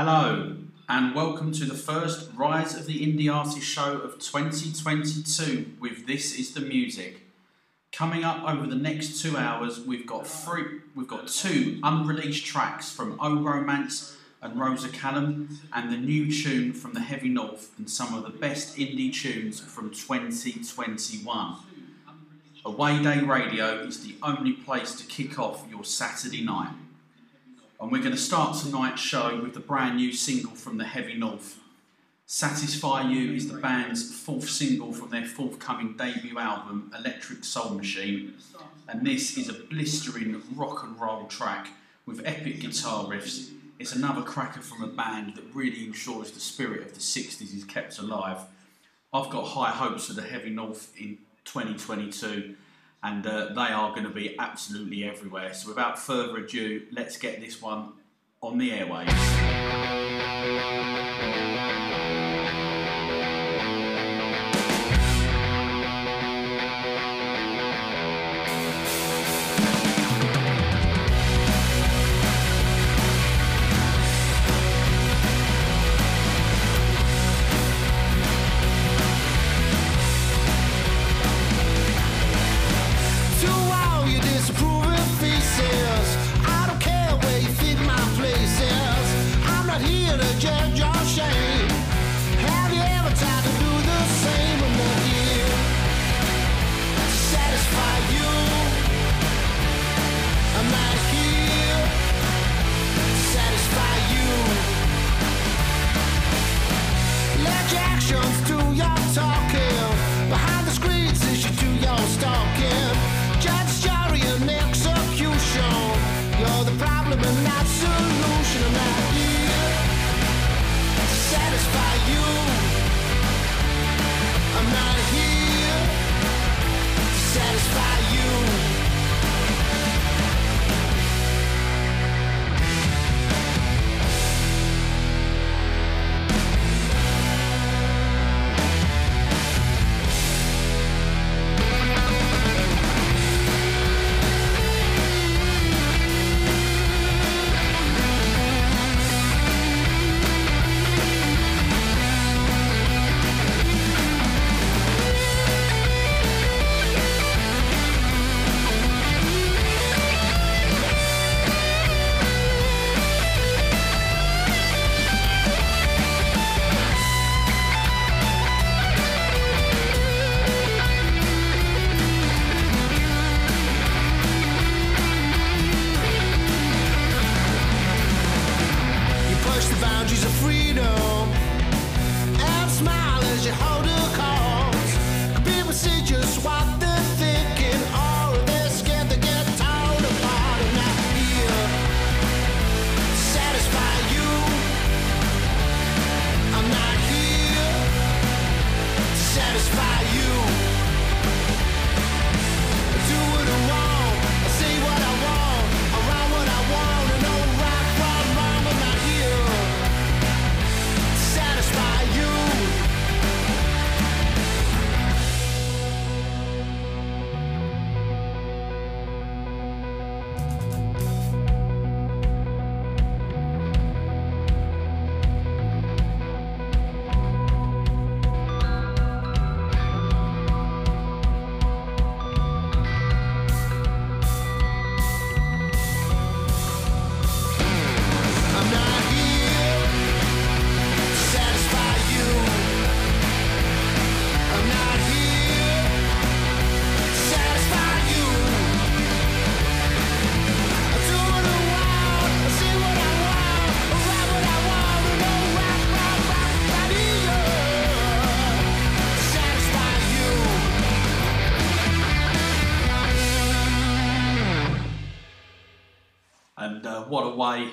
Hello, and welcome to the first Rise of the Indie Artist show of 2022 with This Is The Music. Coming up over the next 2 hours, we've got two unreleased tracks from Oh Romance and Rosa Callum, and the new tune from The Heavy North, and some of the best indie tunes from 2021. Away Day Radio is the only place to kick off your Saturday night. And we're going to start tonight's show with the brand new single from The Heavy North. Satisfy You is the band's fourth single from their forthcoming debut album, Electric Soul Machine. And this is a blistering rock and roll track with epic guitar riffs. It's another cracker from a band that really ensures the spirit of the 60s is kept alive. I've got high hopes for The Heavy North in 2022, and they are going to be absolutely everywhere. So without further ado, let's get this one on the airwaves.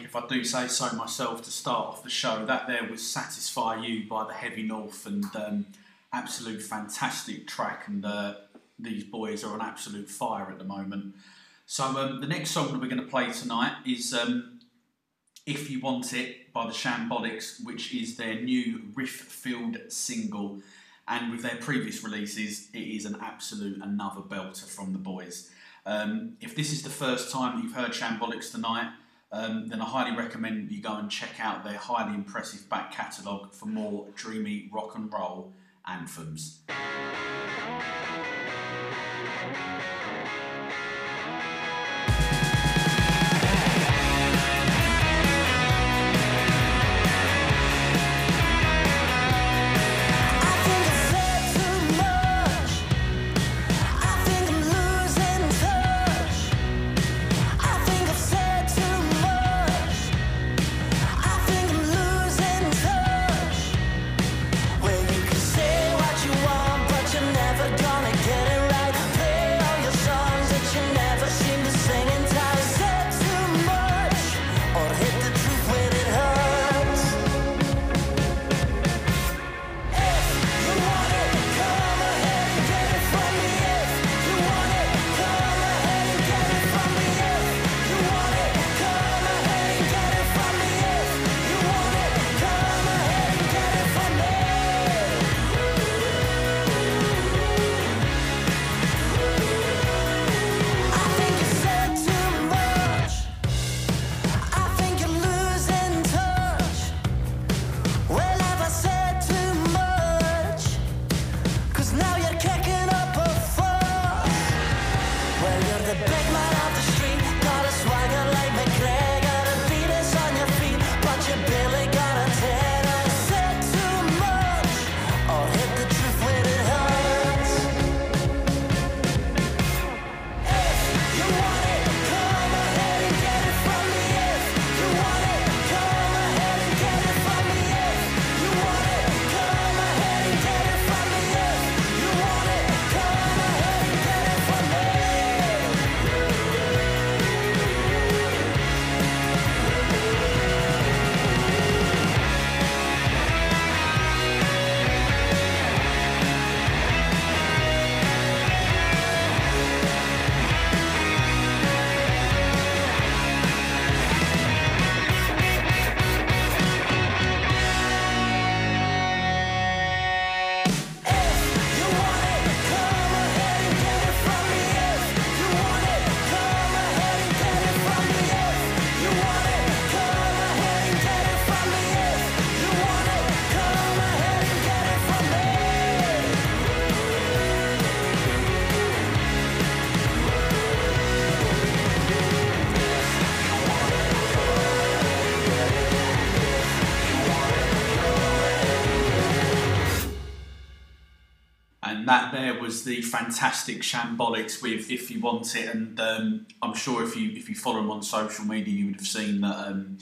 If I do say so myself, to start off the show. That there was Satisfy You by The Heavy North, and absolute fantastic track, and these boys are on absolute fire at the moment. So the next song that we're going to play tonight is If You Want It by The Shambolics, which is their new riff-filled single, and with their previous releases it is an absolute another belter from the boys. If this is the first time that you've heard Shambolics tonight, then I highly recommend you go and check out their highly impressive back catalogue for more dreamy rock and roll anthems. That there was the fantastic Shambolics with If You Want It, and I'm sure if you follow them on social media, you would have seen that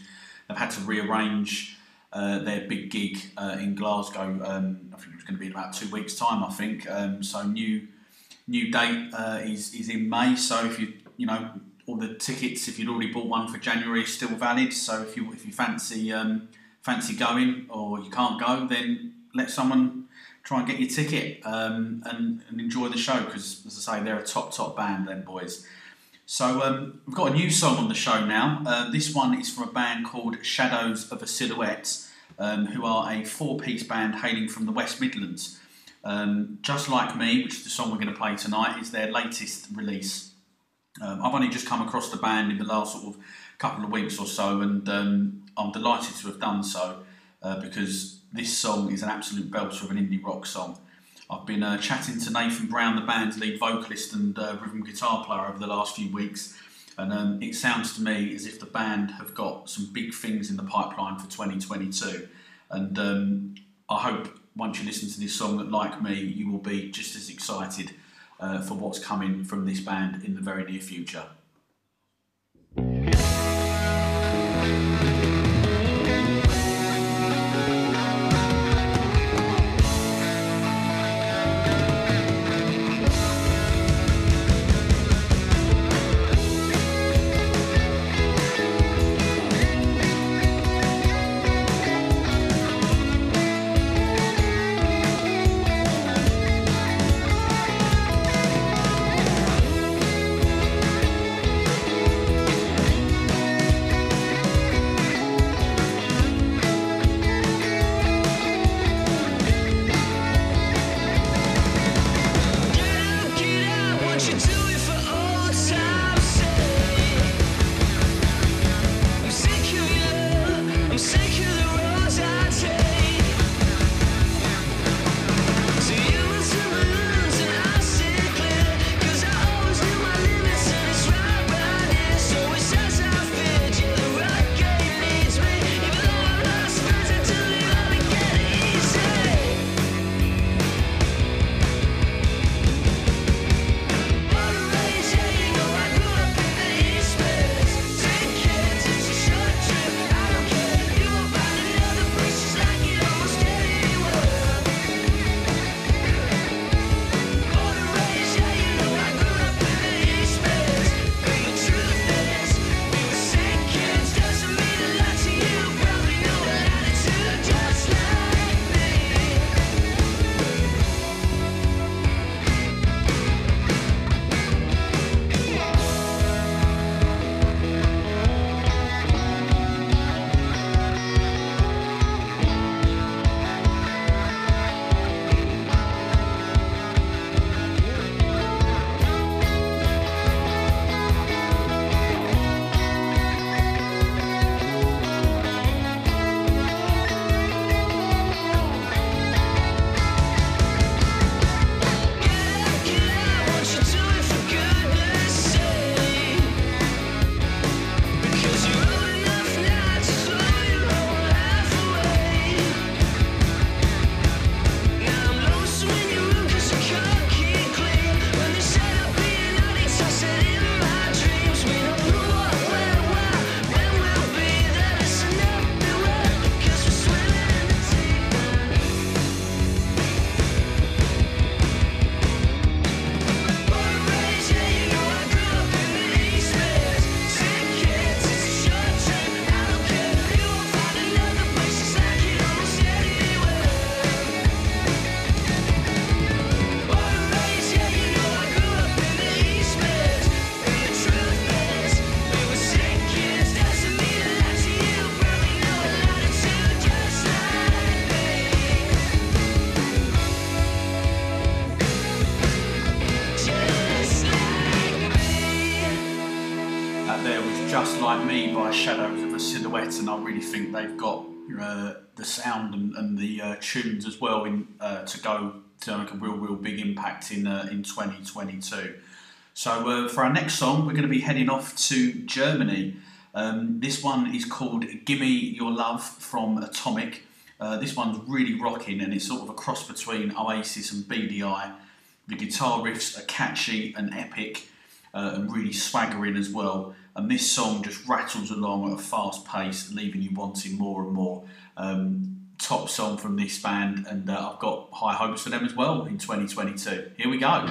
they've had to rearrange their big gig in Glasgow. I think it's going to be in about 2 weeks' time. I think so. New date is in May. So if you know all the tickets, if you'd already bought one for January, is still valid. So if you fancy going, or you can't go, then let someone. Try and get your ticket and enjoy the show, because, as I say, they're a top band, them boys. So we've got a new song on the show now. This one is from a band called Shadows of a Silhouette, who are a four-piece band hailing from the West Midlands. Just Like Me, which is the song we're going to play tonight, is their latest release. I've only just come across the band in the last sort of couple of weeks or so, and I'm delighted to have done so, because... this song is an absolute belter of an indie rock song. I've been chatting to Nathan Brown, the band's lead vocalist and rhythm guitar player, over the last few weeks, and it sounds to me as if the band have got some big things in the pipeline for 2022. And I hope once you listen to this song, that, like me, you will be just as excited for what's coming from this band in the very near future. Like Me by Shadows of a Silhouette, and I really think they've got the sound and the tunes as well in to go to make a real big impact in 2022. So for our next song, we're going to be heading off to Germany. This one is called Gimme Your Love from Atomic. This one's really rocking, and it's sort of a cross between Oasis and BDI. The guitar riffs are catchy and epic and really swaggering as well. And this song just rattles along at a fast pace, leaving you wanting more and more. Top song from this band, and I've got high hopes for them as well in 2022. Here we go.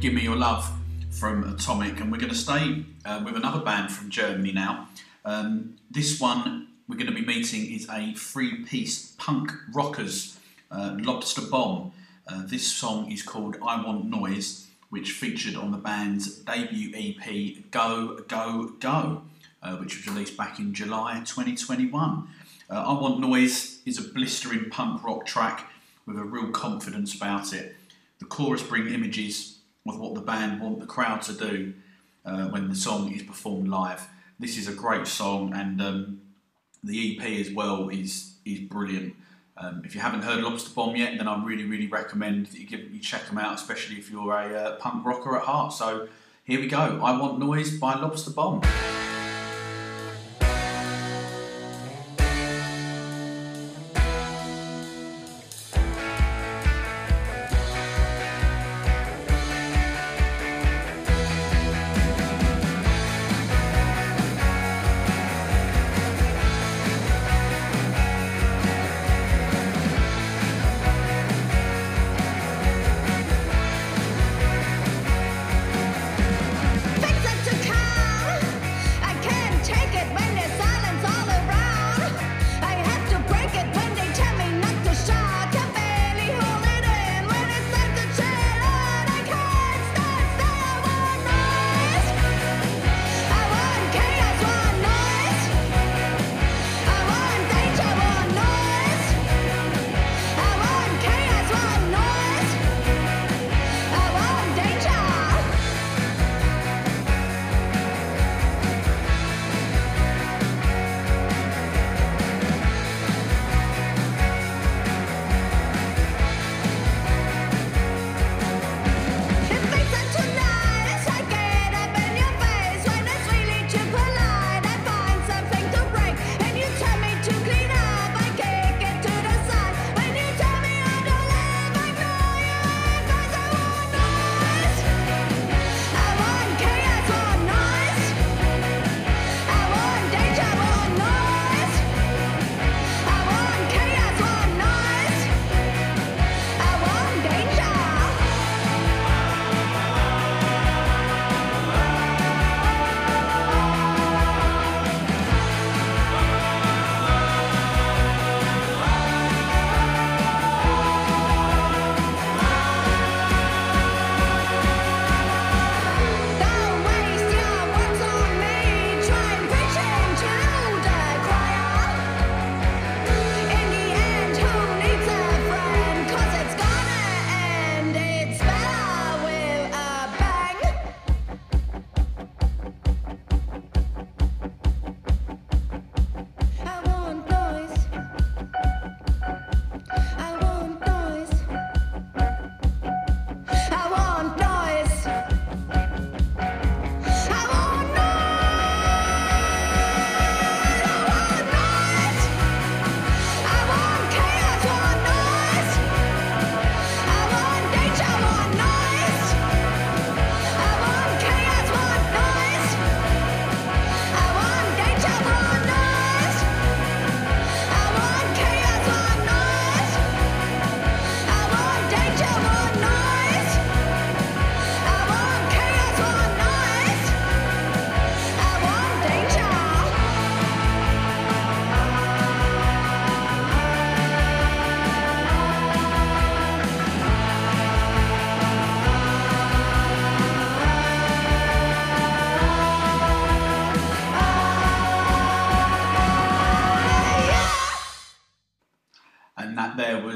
Gimme Your Love from Atomic, and we're going to stay with another band from Germany now. This one we're going to be meeting is a three-piece punk rockers, Lobster Bomb. This song is called I Want Noise, which featured on the band's debut EP Go Go Go, which was released back in July 2021. I Want Noise is a blistering punk rock track with a real confidence about it. The chorus brings images of what the band want the crowd to do when the song is performed live. This is a great song, and the EP as well is brilliant. If you haven't heard Lobster Bomb yet, then I really recommend that you check them out, especially if you're a punk rocker at heart. So here we go, I Want Noise by Lobster Bomb.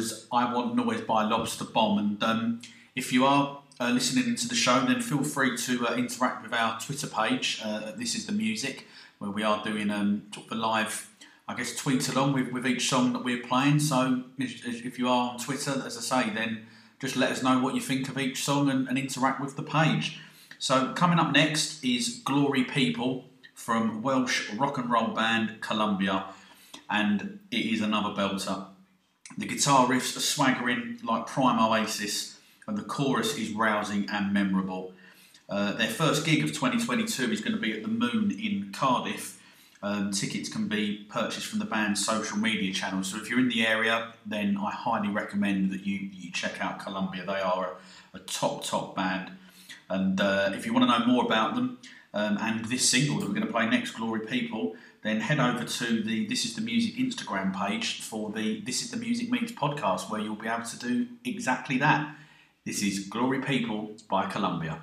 was I Want Noise by Lobster Bomb. And if you are listening into the show, then feel free to interact with our Twitter page, This Is The Music, where we are doing sort of a live, I guess, tweet along with each song that we're playing. So if you are on Twitter, as I say, then just let us know what you think of each song and interact with the page. So coming up next is Glory People from Welsh rock and roll band Columbia, and it is another belter. The guitar riffs are swaggering like prime Oasis, and the chorus is rousing and memorable. Their first gig of 2022 is going to be at the Moon in Cardiff. Tickets can be purchased from the band's social media channels. So if you're in the area, then I highly recommend that you check out Columbia. They are a top band. And if you want to know more about them and this single that we're going to play next, Glory People, then head over to the This Is The Music Instagram page for the This Is The Music Meets podcast, where you'll be able to do exactly that. This is Glory People by Columbia.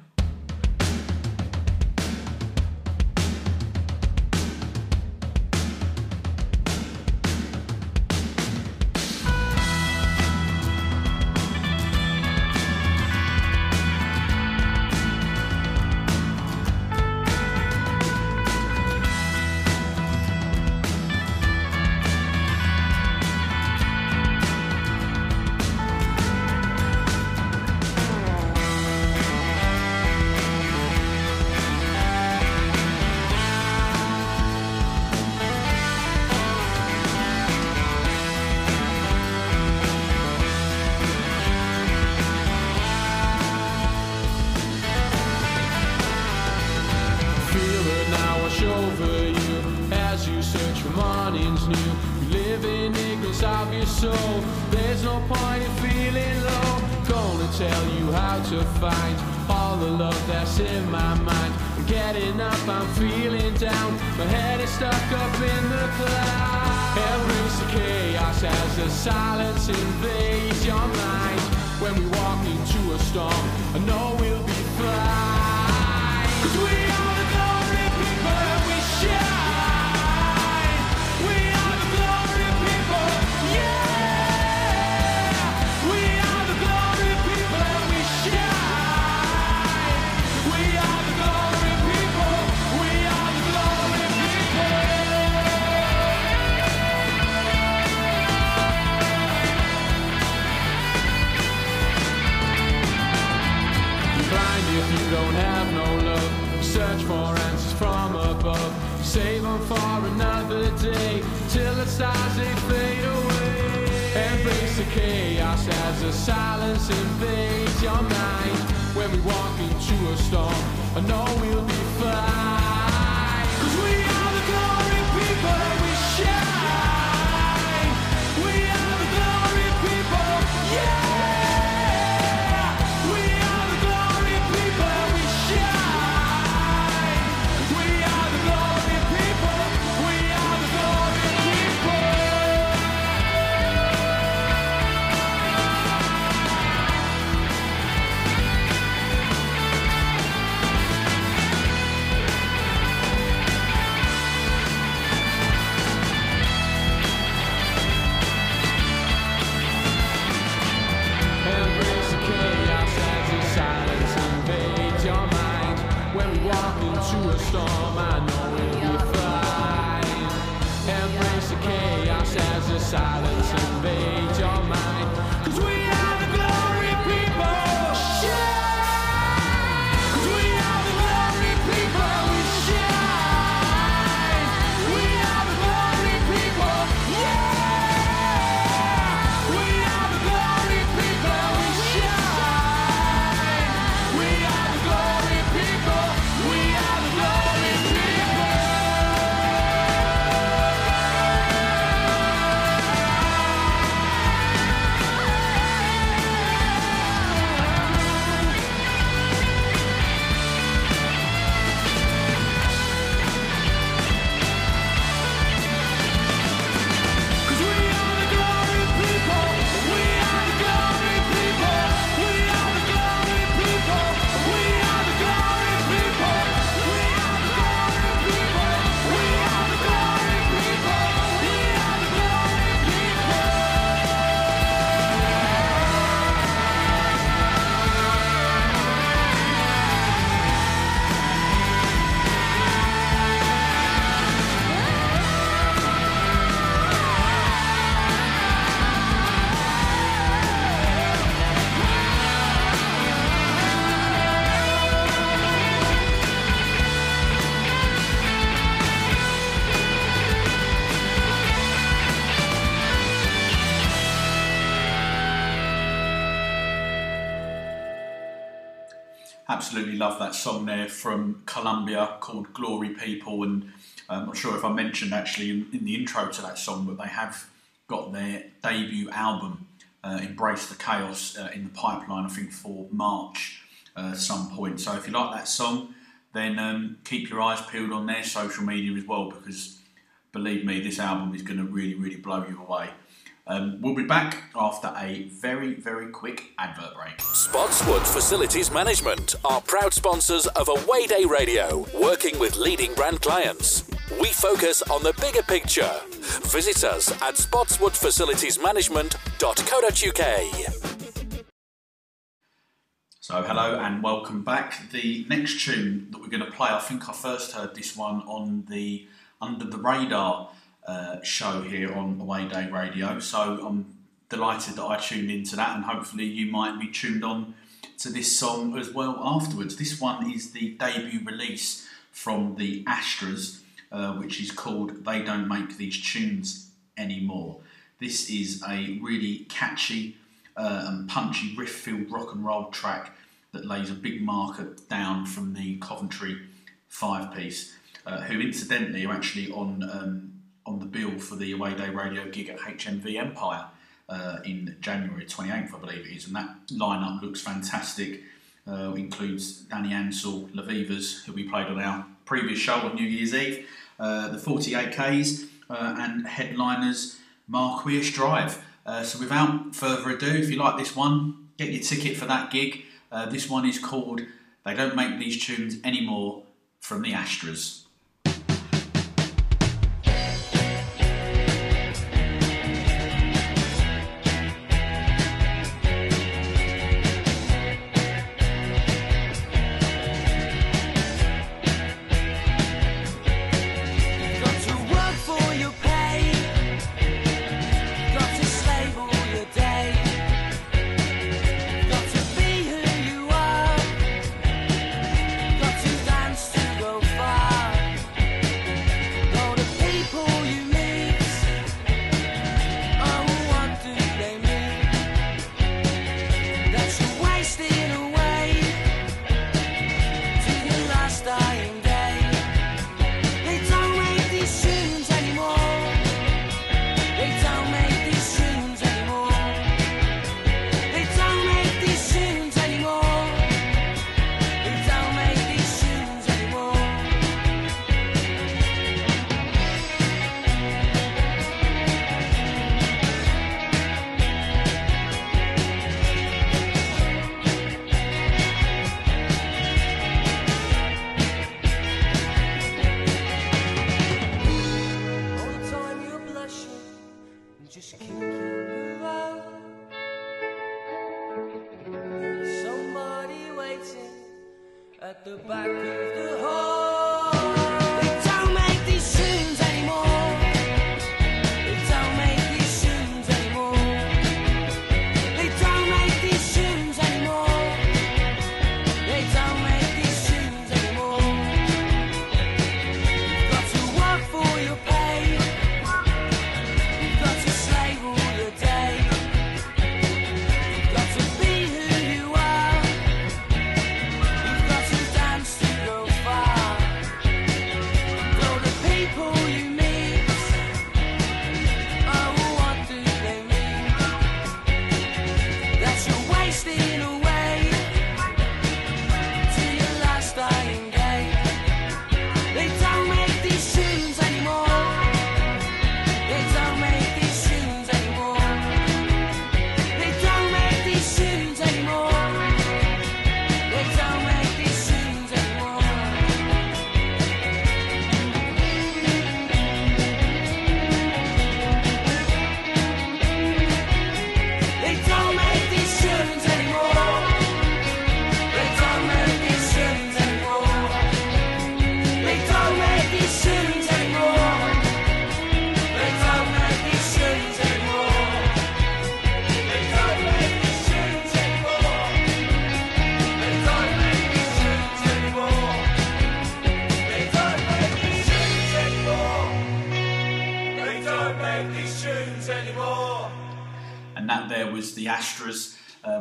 absolutely love that song there from Columbia called Glory People. And I'm not sure if I mentioned actually in the intro to that song, but they have got their debut album, Embrace the Chaos, in the pipeline, I think, for March at some point. So if you like that song, then keep your eyes peeled on their social media as well, because believe me, this album is going to really, really blow you away. We'll be back after a very, very quick advert break. Spotswood Facilities Management are proud sponsors of Away Day Radio, working with leading brand clients. We focus on the bigger picture. Visit us at spotswoodfacilitiesmanagement.co.uk. So hello and welcome back. The next tune that we're going to play, I think I first heard this one on the Under the Radar show here on Away Day Radio, so I'm delighted that I tuned into that, and hopefully you might be tuned on to this song as well afterwards. This one is the debut release from The Astras, which is called They Don't Make These Tunes Anymore. This is a really catchy and punchy riff-filled rock and roll track that lays a big marker down from the Coventry five-piece, who incidentally are actually on the bill for the Away Day Radio gig at HMV Empire in January 28th, I believe it is, and that lineup looks fantastic. Includes Danny Ansell, Levivas, who we played on our previous show on New Year's Eve, the 48Ks, and headliners Marqueesh Drive. So without further ado, if you like this one, get your ticket for that gig. This one is called They Don't Make These Tunes Anymore from The Astras.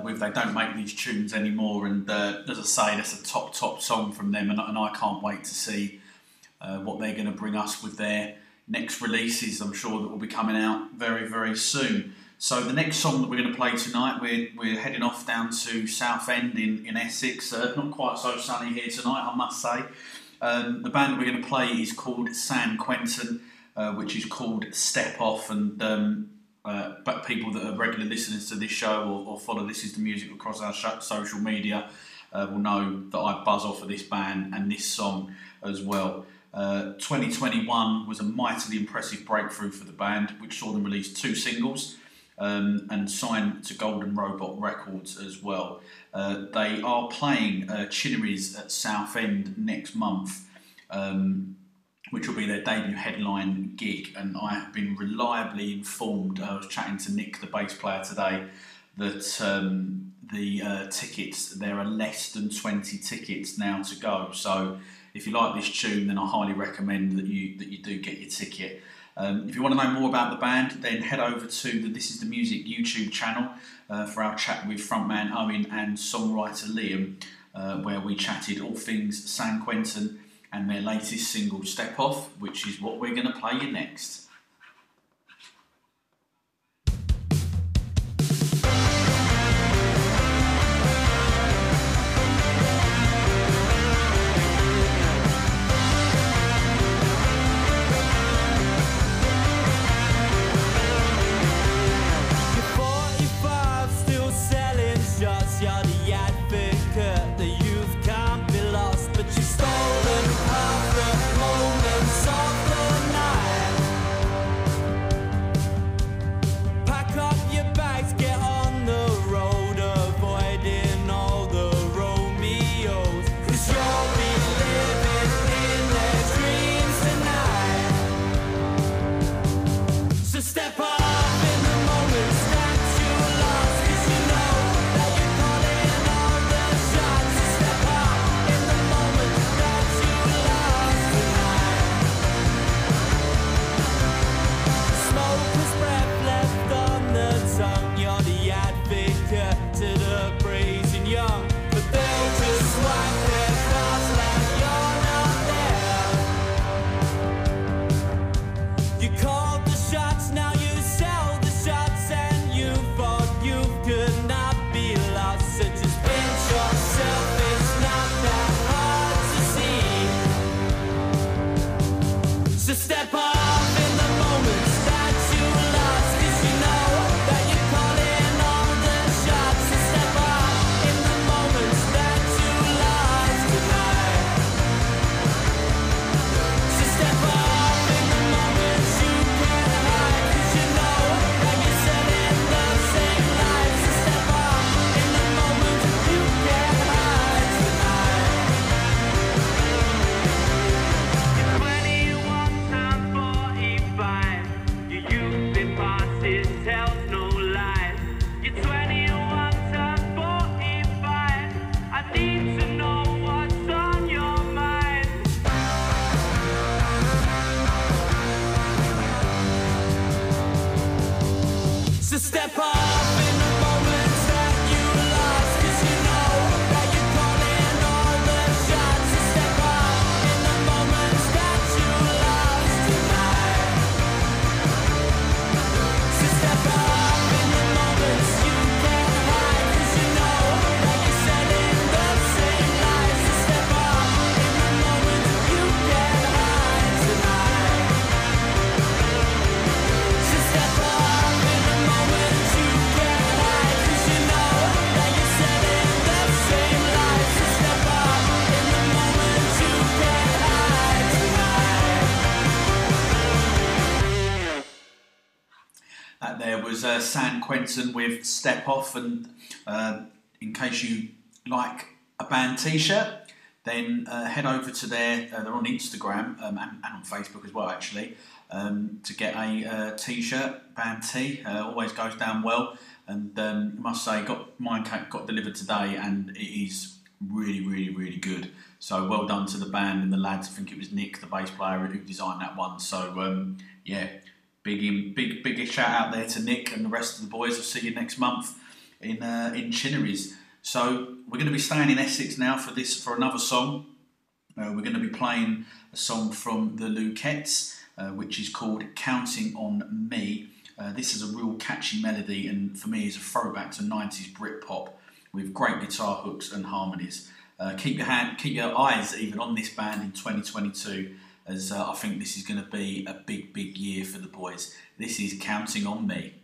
with They Don't Make These Tunes Anymore, and as I say, that's a top song from them, and I can't wait to see what they're going to bring us with their next releases. I'm sure that will be coming out very, very soon. So the next song that we're going to play tonight, we're heading off down to Southend in Essex. Not quite so sunny here tonight, I must say. The band that we're going to play is called San Quentin, which is called Step Off, and but people that are regular listeners to this show or follow This Is The Music across our social media will know that I buzz off of this band and this song as well. 2021 was a mightily impressive breakthrough for the band, which saw them release 2 singles and signed to Golden Robot Records as well. They are playing Chinneries at Southend next month, which will be their debut headline gig, and I have been reliably informed, I was chatting to Nick, the bass player, today, that the tickets, there are less than 20 tickets now to go, so if you like this tune, then I highly recommend that you do get your ticket. If you want to know more about the band, then head over to the This Is The Music YouTube channel for our chat with frontman Owen and songwriter Liam, where we chatted all things San Quentin and their latest single, Step Off, which is what we're going to play you next. San Quentin with Step Off, and in case you like a band t-shirt, then head over to their they're on Instagram and on Facebook as well, actually, to get a t-shirt, band tee, always goes down well, and I must say mine got delivered today, and it is really good, so well done to the band and the lads. I think it was Nick, the bass player, who designed that one, so yeah, big shout out there to Nick and the rest of the boys. I'll see you next month. in Chinneries. So we're going to be staying in Essex now for another song. We're going to be playing a song from the Lukettes, which is called Counting On Me. This is a real catchy melody, and for me is a throwback to 90s Britpop with great guitar hooks and harmonies. Keep your eyes even on this band in 2022, as I think this is going to be a big, big year for the boys. This is Counting On Me.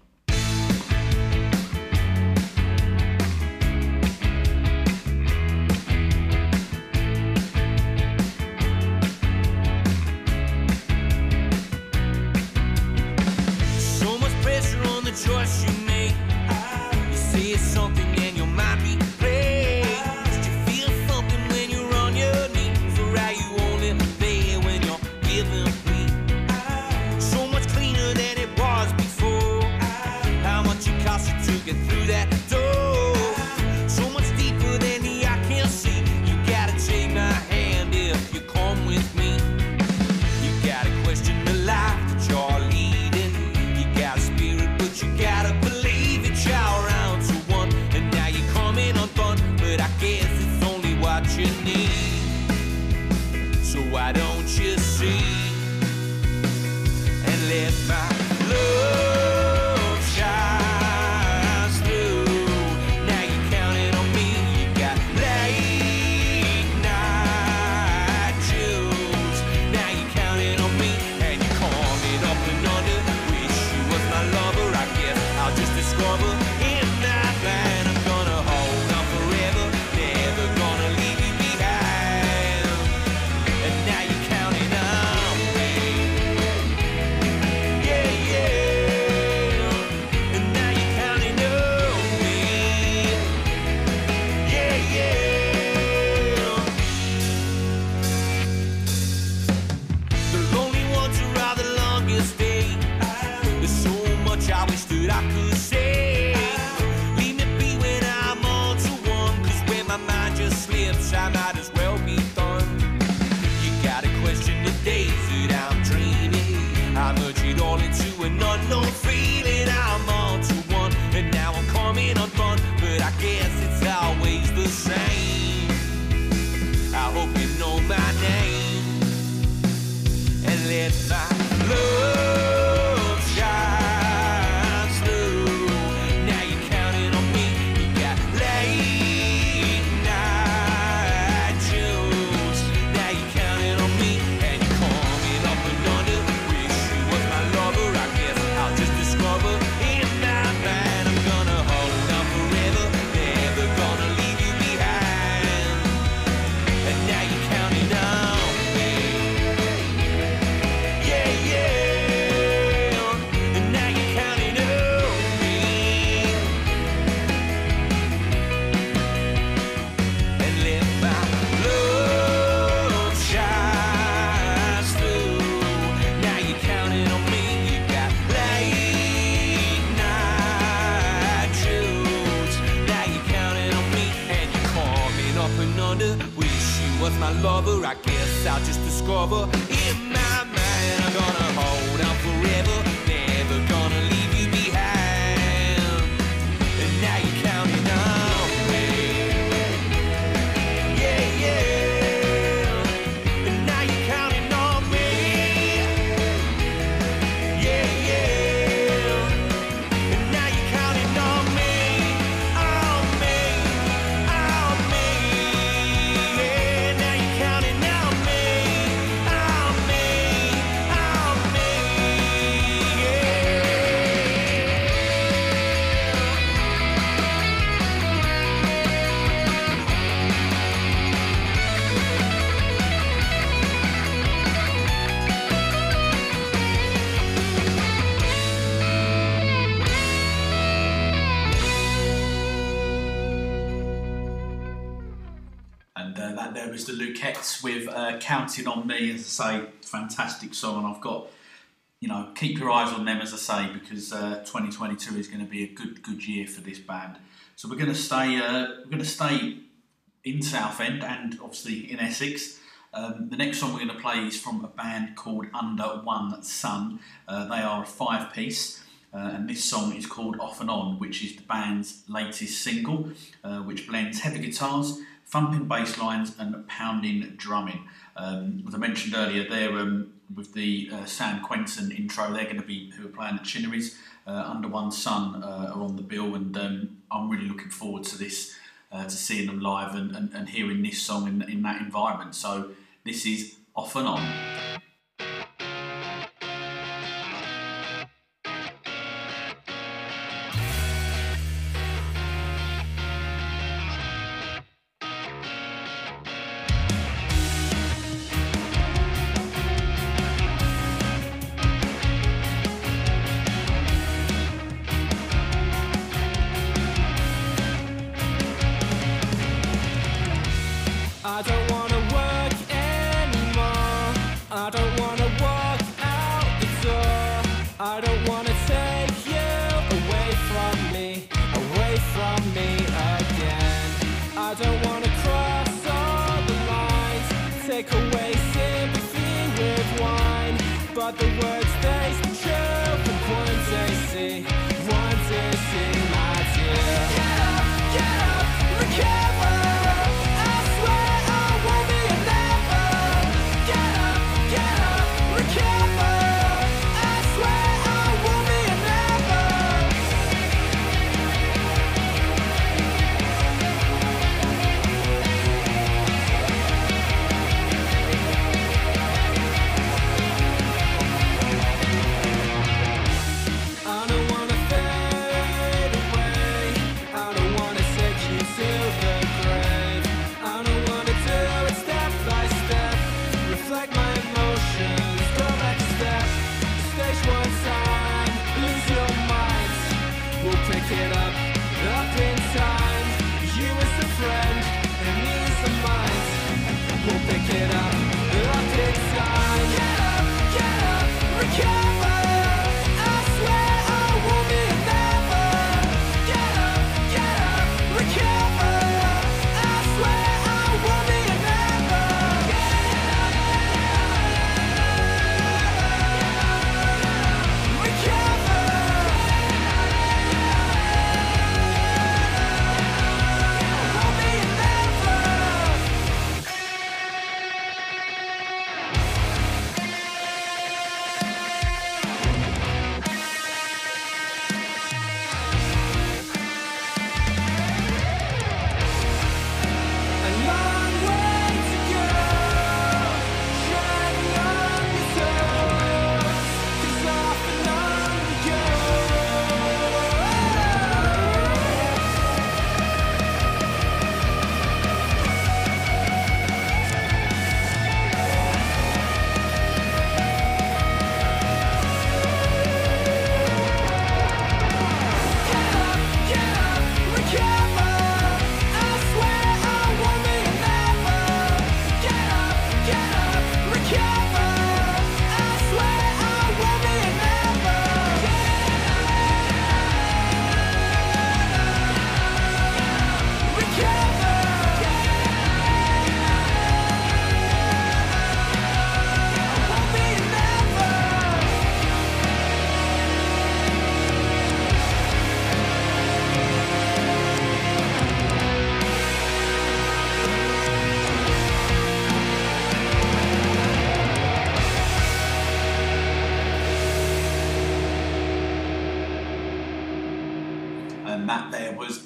With Counting On Me, as I say, fantastic song, and I've got, you know, keep your eyes on them, as I say, because 2022 is going to be a good year for this band. So we're going to stay in Southend and obviously in Essex. The next song we're going to play is from a band called Under One Sun. They are a 5-piece. and this song is called Off and On, which is the band's latest single, which blends heavy guitars, thumping bass lines and pounding drumming. As I mentioned earlier, they're with the San Quentin intro, they're going to be who are playing at Chinneries. Under One Sun are on the bill, and I'm really looking forward to this, to seeing them live and hearing this song in that environment. So this is Off and On.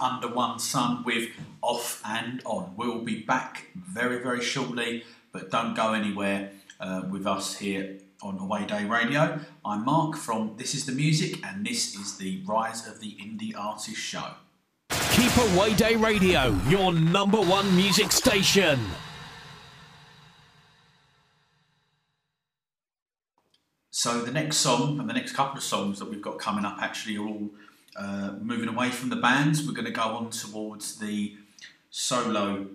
Under One Sun with Off and On. We'll be back very, very shortly, but don't go anywhere with us here on Away Day Radio. I'm Mark from This Is The Music, and this is the Rise of the Indie Artist Show. Keep Away Day Radio, your number one music station. So the next song and the next couple of songs that we've got coming up actually are all moving away from the bands. We're going to go on towards the solo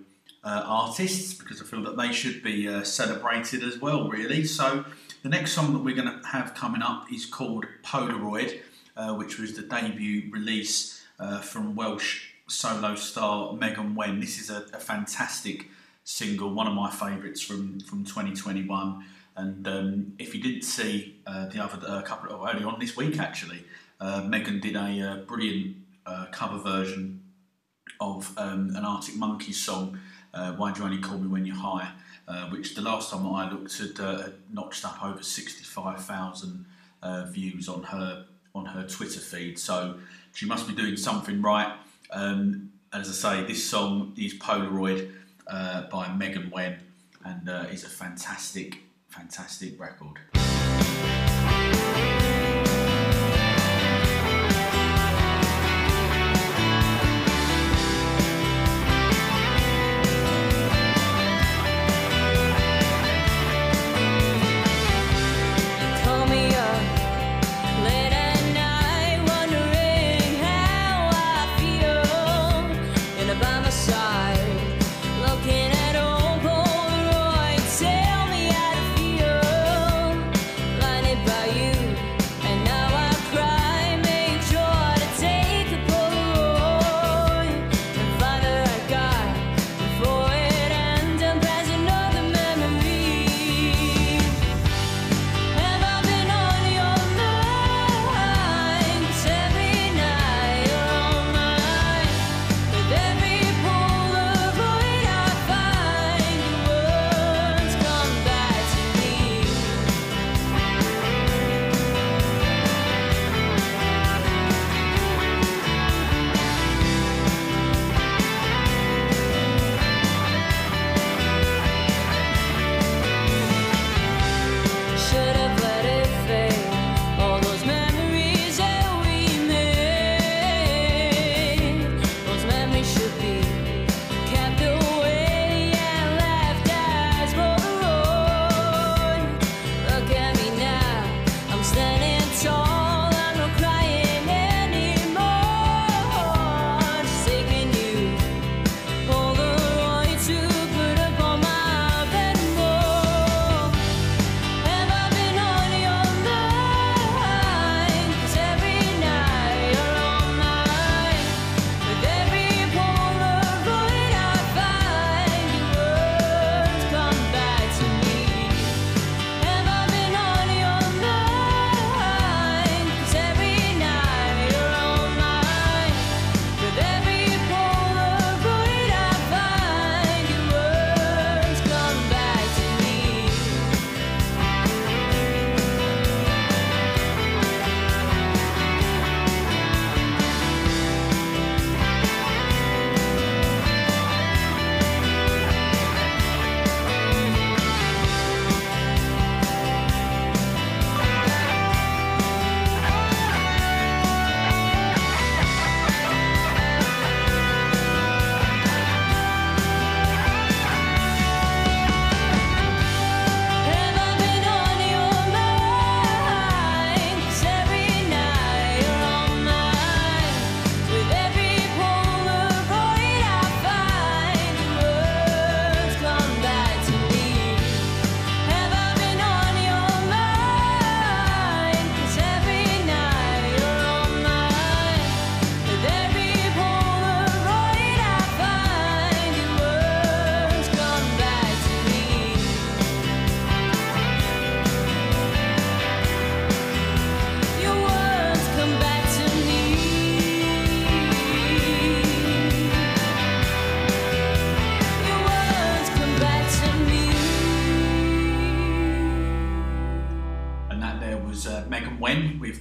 artists, because I feel that they should be celebrated as well, really. So the next song that we're going to have coming up is called Polaroid, which was the debut release from Welsh solo star Megan Wen. This is a fantastic single, one of my favourites from 2021. And if you didn't see the other, a couple of early on this week actually, Megan did a brilliant cover version of an Arctic Monkeys song, Why Do You Only Call Me When You're High, which the last time that I looked had notched up over 65,000 views on her Twitter feed, so she must be doing something right. As I say, this song is Polaroid by Megan Wen, and is a fantastic, fantastic record.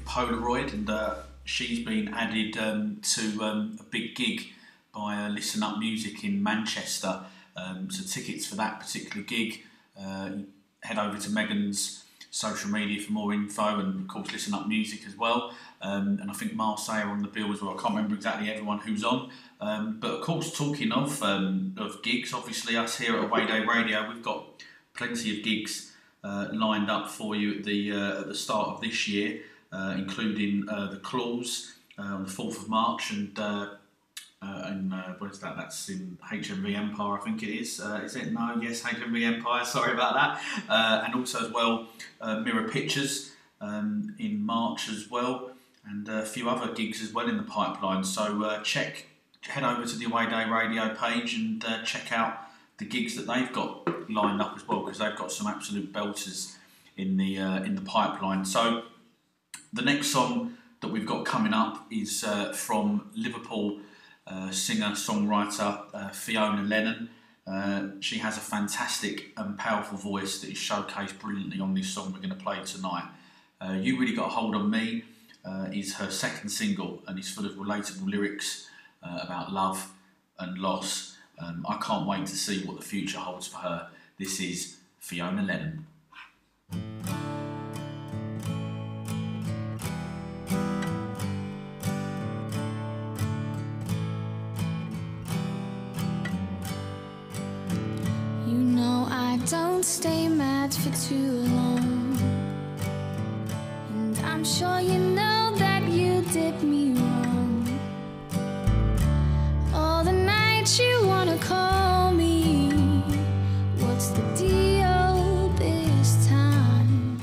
Polaroid, and she's been added to a big gig by Listen Up Music in Manchester. So tickets for that particular gig, head over to Megan's social media for more info, and of course Listen Up Music as well. And I think Marseille are on the bill as well. I can't remember exactly everyone who's on. But of course, talking of gigs, obviously us here at Away Day Radio, we've got plenty of gigs lined up for you at the start of this year. Including the Claws on the 4th of March, and where's that? That's in HMV Empire, I think it is. Is it? No, yes, HMV Empire. Sorry about that. And also as well, Mirror Pictures in March as well, and a few other gigs as well in the pipeline. So head over to the Away Day Radio page and check out the gigs that they've got lined up as well, because they've got some absolute belters in the pipeline. So. The next song that we've got coming up is from Liverpool singer-songwriter Fiona Lennon. She has a fantastic and powerful voice that is showcased brilliantly on this song we're going to play tonight. You Really Got a Hold on Me is her second single and is full of relatable lyrics about love and loss. I can't wait to see what the future holds for her. This is Fiona Lennon. You know I don't stay mad for too long, and I'm sure you know that you did me wrong. All the nights you wanna call me, what's the deal this time?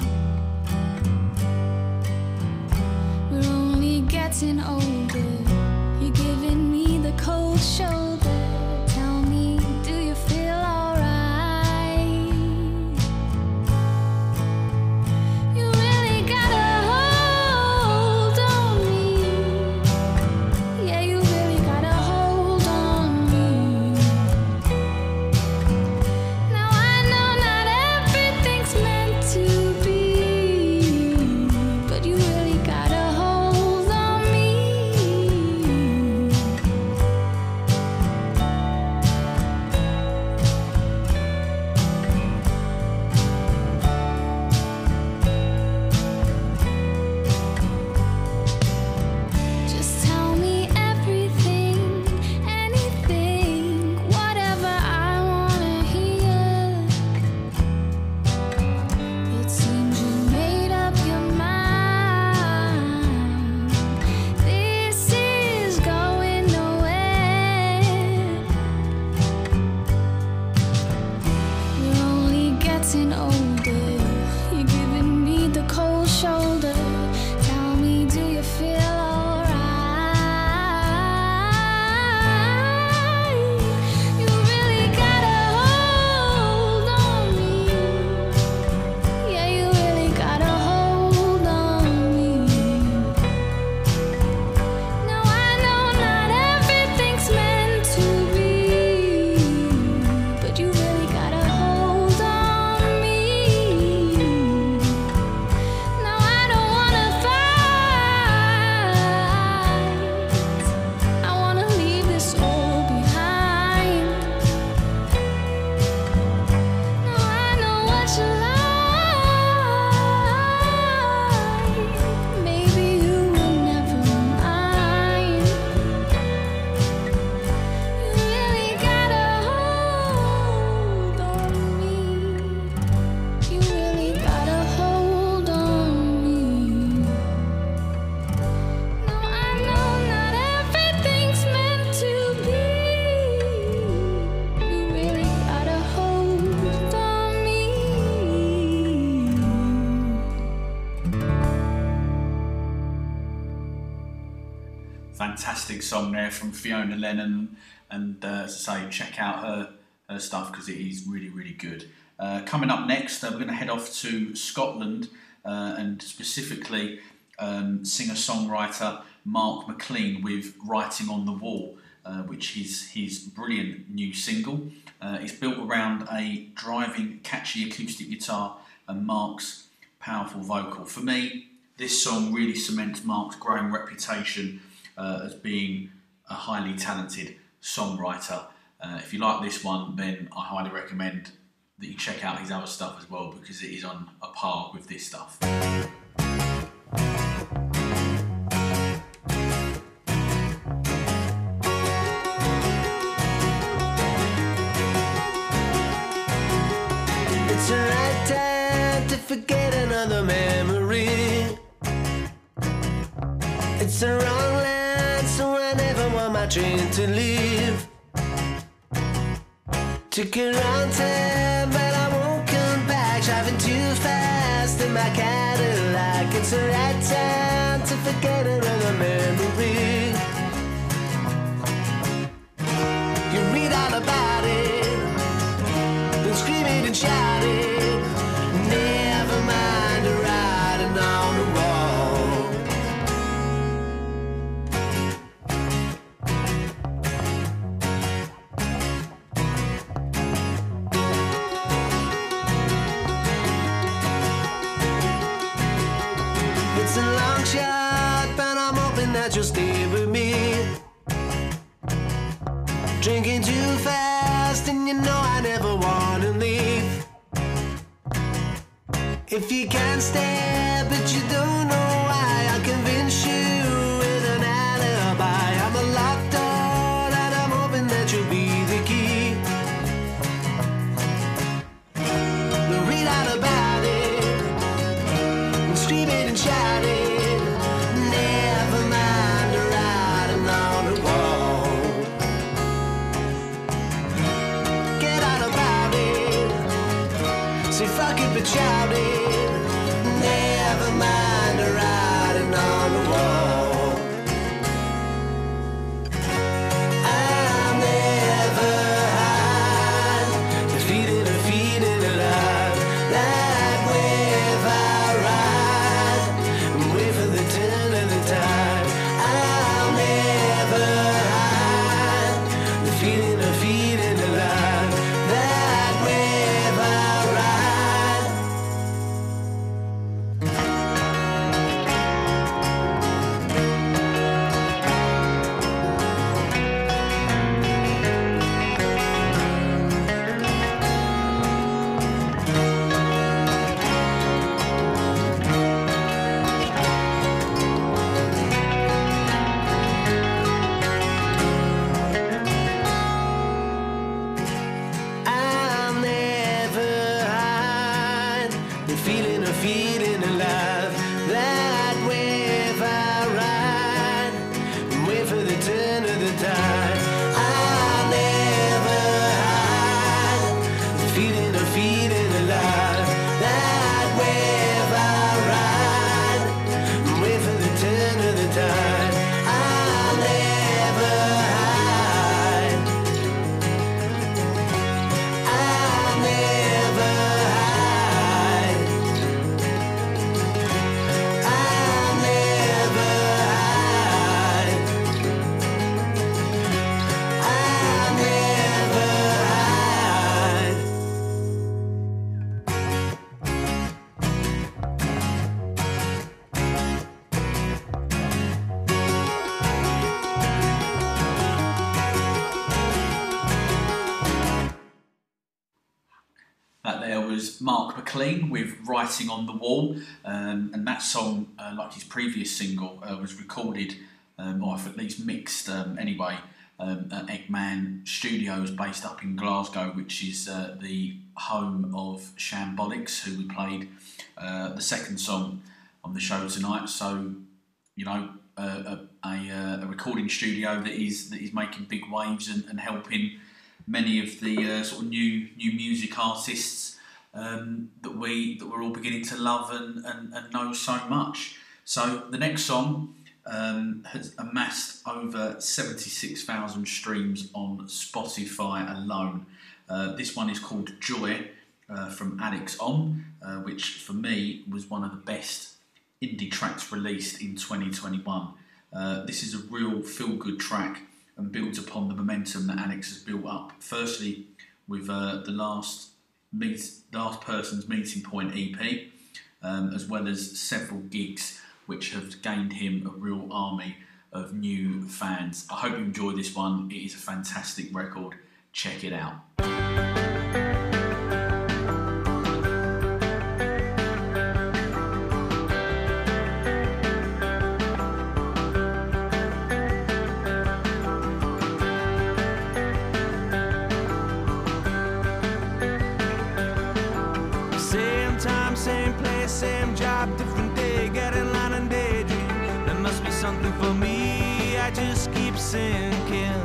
We're only getting older, you're giving me the cold shoulder. Tell me, do you feel alright? You really got a hold on me. Yeah, you really got a hold on me. Now I know not everything's meant to be, but you really got a hold on me. Just tell me everything, anything, whatever I wanna hear. It seems you made up your mind. This is going nowhere. We're only getting older, you're giving me the cold shoulder. Tell me, do you feel alright? You really got a hold on me. Yeah, you really got a hold on me. No, I know not everything's meant to be, but you really got a hold on me. No, I don't wanna fight. I wanna leave this all behind. No, I know what you like. Maybe you were never mine. You really got a hold on me. You really got a hold on me. No, I know not everything's meant to be. You really got a hold on me. Fantastic song there from Fiona Lennon, and as I say, check out her stuff because it is really, really good. Coming up next, I'm going to head off to Scotland and specifically singer-songwriter Mark McLean with Writing on the Wall, which is his brilliant new single. It's built around a driving, catchy acoustic guitar and Mark's powerful vocal. For me, this song really cements Mark's growing reputation as being a highly talented songwriter. If you like this one, then I highly recommend that you check out his other stuff as well, because it is on a par with this stuff. It's the right time to forget another memory. It's the wrong line, so I never want my dream to leave. Took a wrong time, but I won't come back. Driving too fast in my Cadillac. It's the right time to forget another memory. You read all about it, been screaming and shouting. Never mind the writing on the wall. It's a long shot, but I'm hoping that you'll stay with me. Drinking too fast, and you know I never wanna leave. If you can't stay, but you don't know why, I'll convince you with an alibi. I'm a locked door, and I'm hoping that you'll be the key. We'll read out about it, and scream it and shout it. Shouting, never mind the writing on the wall. I'll never hide, defeated, feeding alive. Like wave I ride, and wait for the turn of the tide. I'll never hide, defeated, feeding alive. Like wave I ride. Mark McLean with Writing on the Wall, and that song, like his previous single, was recorded, or at least mixed anyway, at Eggman Studios based up in Glasgow, which is the home of Shambolics, who we played the second song on the show tonight. So, you know, a recording studio that is making big waves and helping many of the sort of new music artists that we're all beginning to love and know so much. So the next song has amassed over 76,000 streams on Spotify alone. This one is called Joy, from Addicts On, which for me was one of the best indie tracks released in 2021. This is a real feel-good track and builds upon the momentum that Addicts has built up. Firstly, with the Last Person's Meeting Point EP, as well as several gigs which have gained him a real army of new fans. I hope you enjoy this one. It is a fantastic record. Check it out. Same job, different day, get in line and daydream. There must be something for me. I just keep sinking,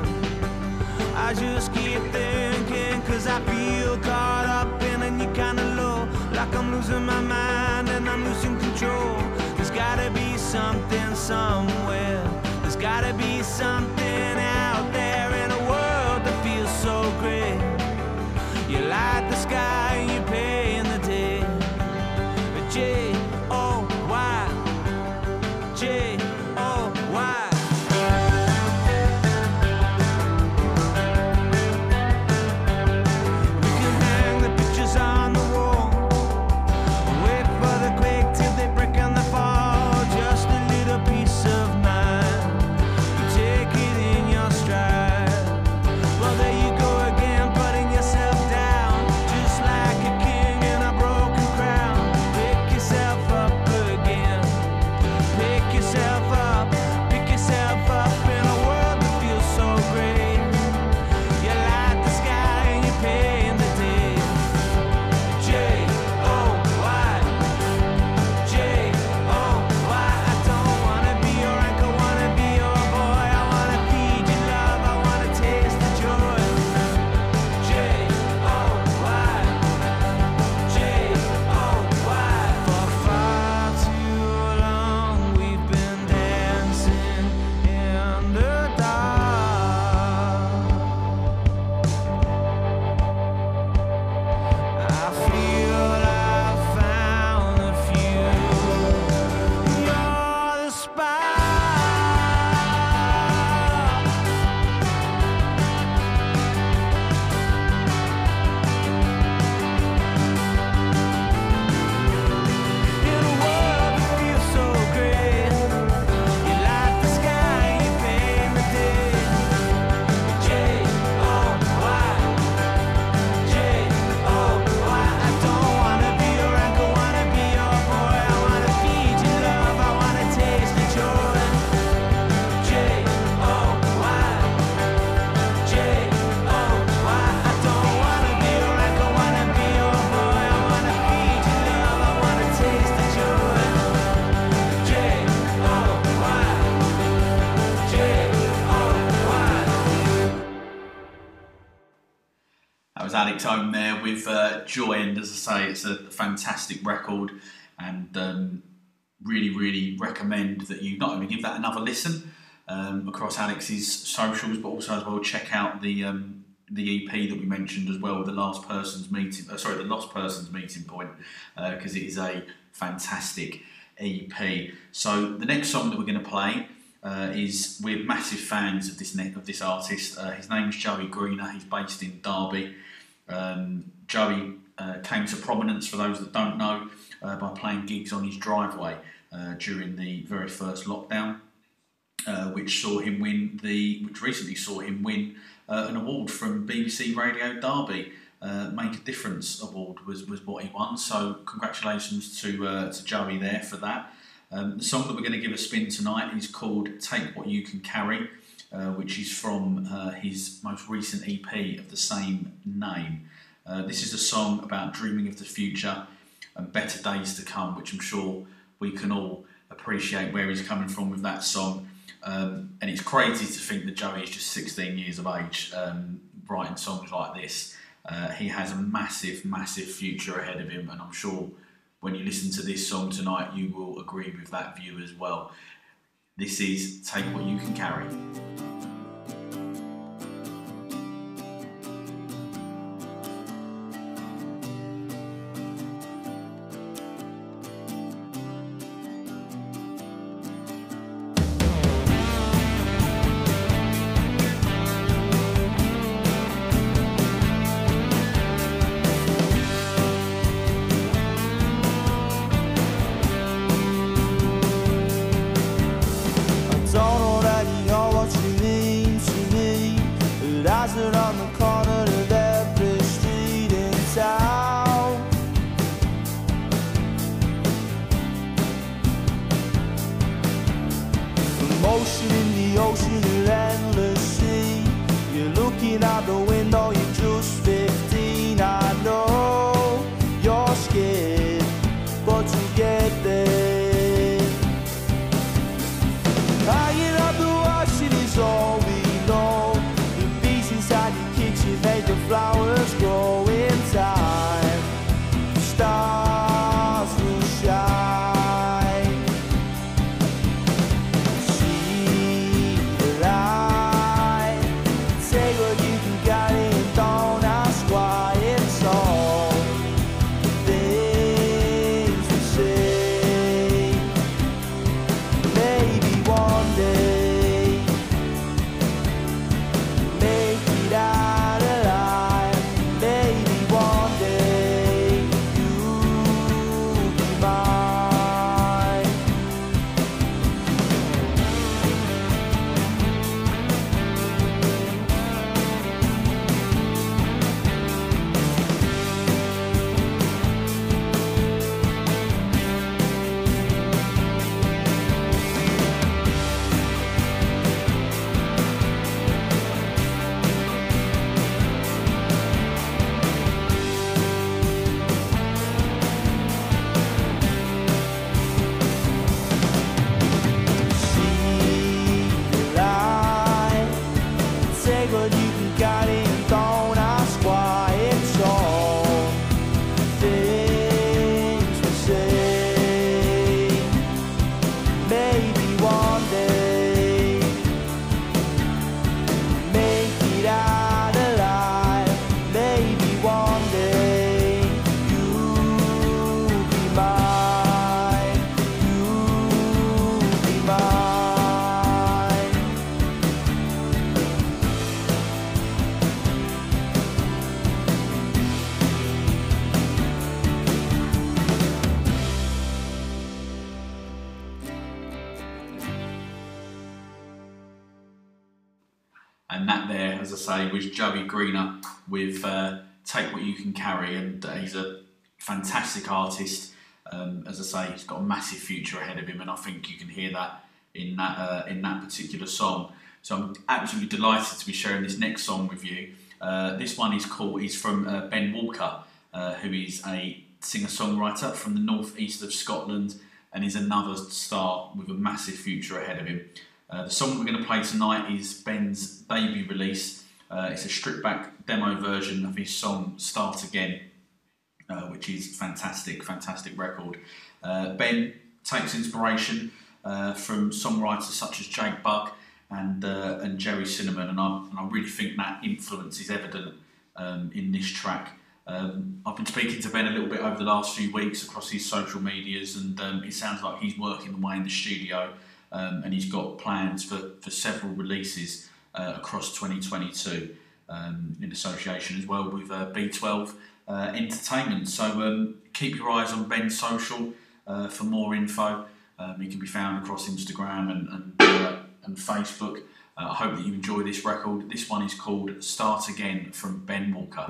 I just keep thinking, cause I feel caught up in a new kind of low. Like I'm losing my mind and I'm losing control. There's gotta be something somewhere. There's gotta be something out there in a world that feels so great. You light the sky and you pay in the day. J-O-Y, J-O-Y. We can hang the pictures on the wall, wait for the quake till they break and they fall. Shambolics home there with Joy, and as I say, it's a fantastic record, and really recommend that you not only give that another listen across Alex's socials, but also as well check out the EP that we mentioned as well, The Lost Person's Meeting Point, because it is a fantastic EP. So the next song that we're going to play is, we're massive fans of this artist. His name's Joey Greener. He's based in Derby. Joey came to prominence, for those that don't know, by playing gigs on his driveway during the very first lockdown, which recently saw him win an award from BBC Radio Derby. Make a Difference award was what he won. So congratulations to Joey there for that. The song that we're going to give a spin tonight is called Take What You Can Carry, which is from his most recent EP of the same name. This is a song about dreaming of the future and better days to come, which I'm sure we can all appreciate where he's coming from with that song. And it's crazy to think that Joey is just 16 years of age, writing songs like this. He has a massive future ahead of him, and I'm sure when you listen to this song tonight, you will agree with that view as well. This is Take What You Can Carry. Was Joey Greener with Take What You Can Carry, and he's a fantastic artist. As I say, he's got a massive future ahead of him, and I think you can hear that in that particular song. So I'm absolutely delighted to be sharing this next song with you. This one is called, is from Ben Walker, who is a singer-songwriter from the northeast of Scotland, and is another star with a massive future ahead of him. The song we're going to play tonight is Ben's debut release, It's a stripped back demo version of his song Start Again, which is fantastic record. Ben takes inspiration from songwriters such as Jake Bugg and Jerry Cinnamon, and I really think that influence is evident in this track. I've been speaking to Ben a little bit over the last few weeks across his social medias, and it sounds like he's working away in the studio, and he's got plans for several releases across 2022 in association as well with B12 Entertainment. So keep your eyes on Ben's social for more info. He can be found across Instagram and Facebook. I hope that you enjoy this record. This one is called Start Again from Ben Walker.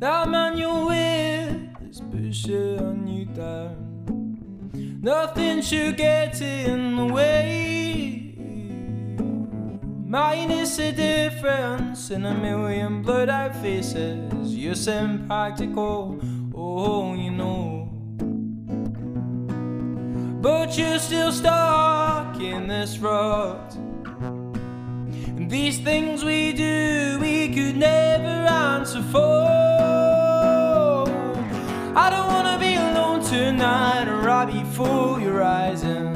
That man you're with is pushing you down. Nothing should get in the way. Mine is a difference in a million blurred out faces. You're impractical, oh you know. But you're still stuck in this rut. And these things we do, we could never answer for. I don't wanna be alone tonight, or right before your rising.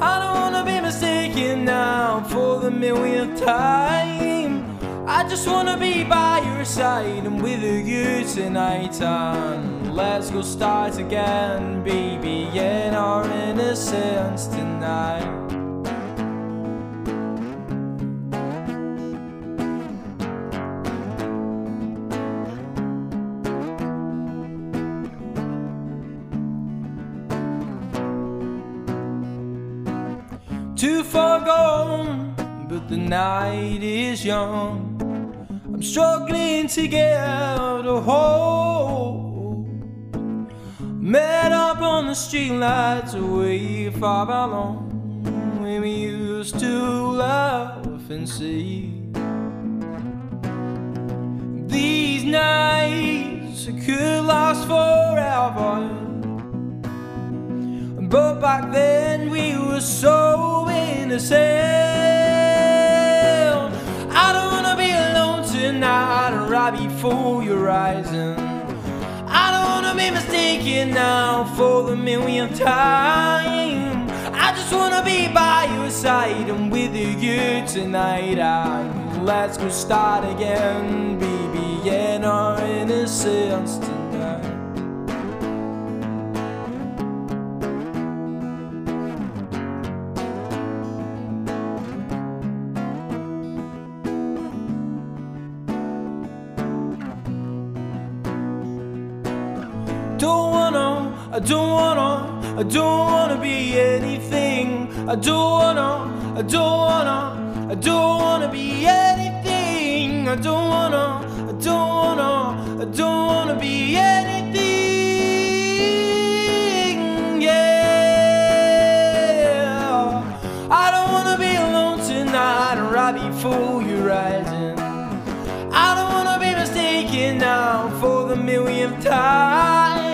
I don't wanna be mistaken now for the millionth time. I just wanna be by your side and with you tonight. And let's go start again, baby, in our innocence tonight. Too far gone, but the night is young. I'm struggling to get out of hold. Met up on the streetlights away far along, where we used to laugh and see. These nights could last forever, but back then we were so innocent. I don't wanna be alone tonight, or right before your rising. I don't wanna be mistaken now for the millionth time. I just wanna be by your side and with you tonight. And let's go start again, baby, in our innocence tonight. I don't wanna be anything. I don't wanna be anything. I don't wanna be anything. Yeah, I don't wanna be alone tonight, right before your rising. I don't wanna be mistaken now for the millionth time.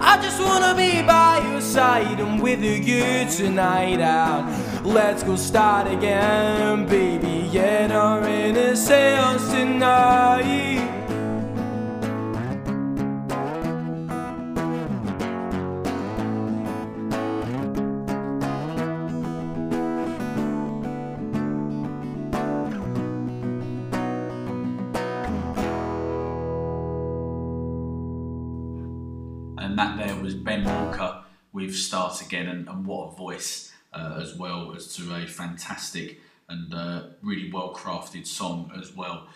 I just wanna be by your side and with you tonight. Out, let's go start again, baby, in our innocence tonight. We've Start Again, and what a voice as well as to a fantastic and really well crafted song as well.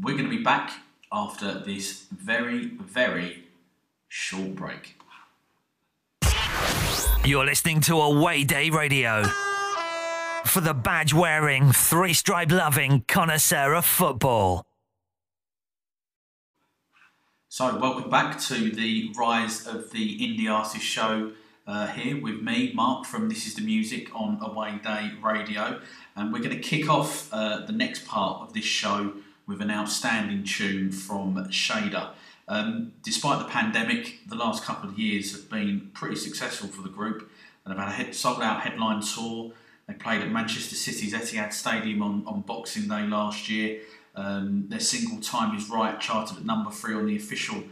We're going to be back after this very, very short break. You're listening to Away Day Radio. For the badge wearing, three-stripe loving connoisseur of football. So welcome back to the Rise of the Indie Artist show here with me, Mark, from This Is The Music on Away Day Radio. And we're going to kick off the next part of this show with an outstanding tune from Shader. Despite the pandemic, the last couple of years have been pretty successful for the group, and have had a sold-out headline tour. They played at Manchester City's Etihad Stadium on Boxing Day last year. Their single Time Is Right charted at number 3 on the official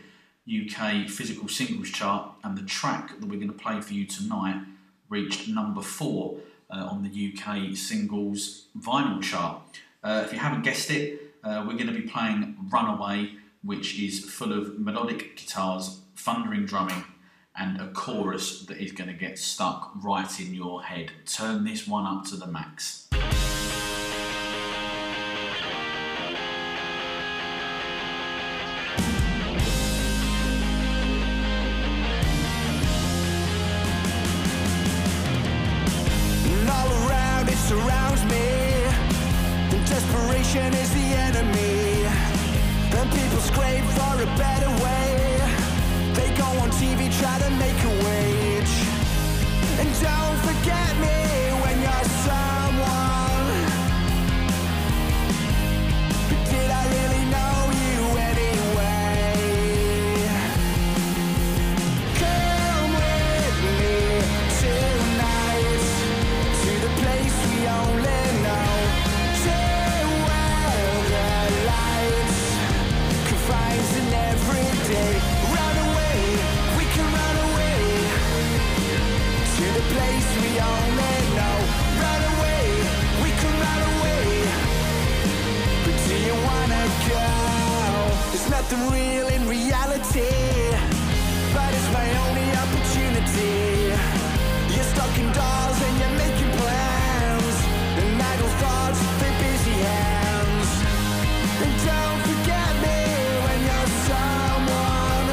UK physical singles chart, and the track that we're going to play for you tonight reached number 4 on the UK singles vinyl chart. If you haven't guessed it, we're going to be playing Runaway, which is full of melodic guitars, thundering drumming, and a chorus that is going to get stuck right in your head. Turn this one up to the max. Surrounds me, desperation is the enemy, and people scrape for a better way, they go on TV try to make a wage, and don't forget me when you're someone, but did I really know you anyway? Come with me tonight, to the place we only know, to where the lights confines in every day. Run away, we can run away, to the place we only know. Run away, we can run away, but do you wanna go? There's nothing real in reality, but it's my only opportunity. You're stuck in dolls and you're making plans, and idle thoughts with busy hands, and don't forget me when you're someone,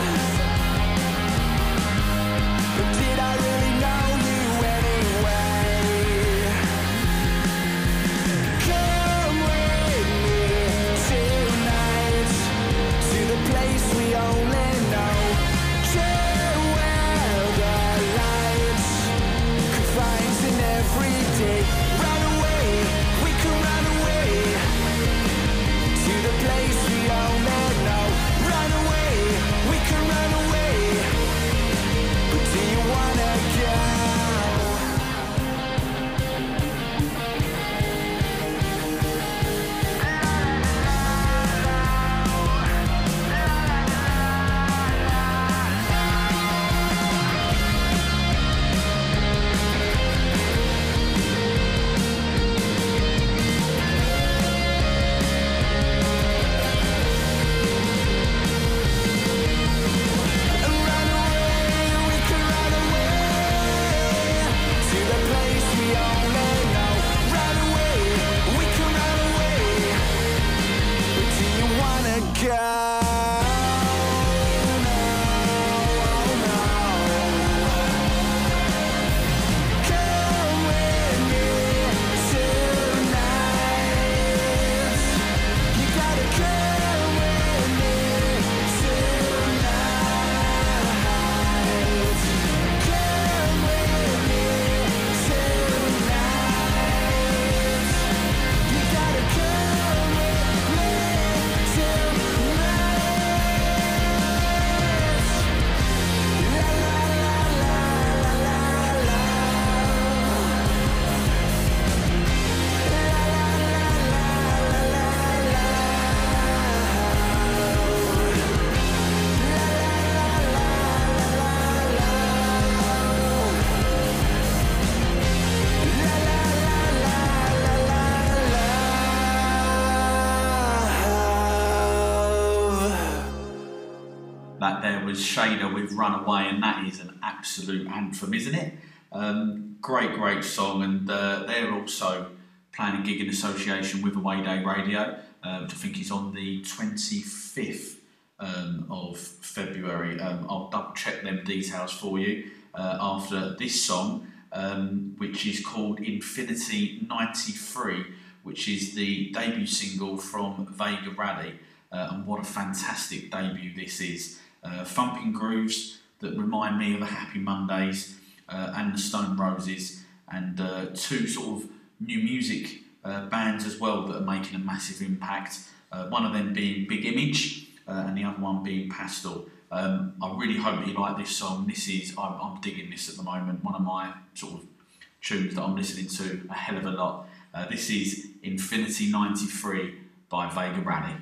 but did I really know you anyway? Come with me tonight, to the place we only know, to where the lights confines in every day. Place we only know. Run away, we can run away, but do you wanna go? Shader with Runaway, and that is an absolute anthem, isn't it? Great song, and they're also playing a gig in association with Away Day Radio, which I think is on the 25th of February. I'll double check them details for you after this song, which is called Infinity 93, which is the debut single from Vega Rally, and what a fantastic debut this is. Thumping grooves that remind me of the Happy Mondays and the Stone Roses, and two sort of new music bands as well that are making a massive impact. One of them being Big Image, and the other one being Pastel. I really hope you like this song. This is, I'm digging this at the moment, one of my sort of tunes that I'm listening to a hell of a lot. This is Infinity 93 by Vega Rally.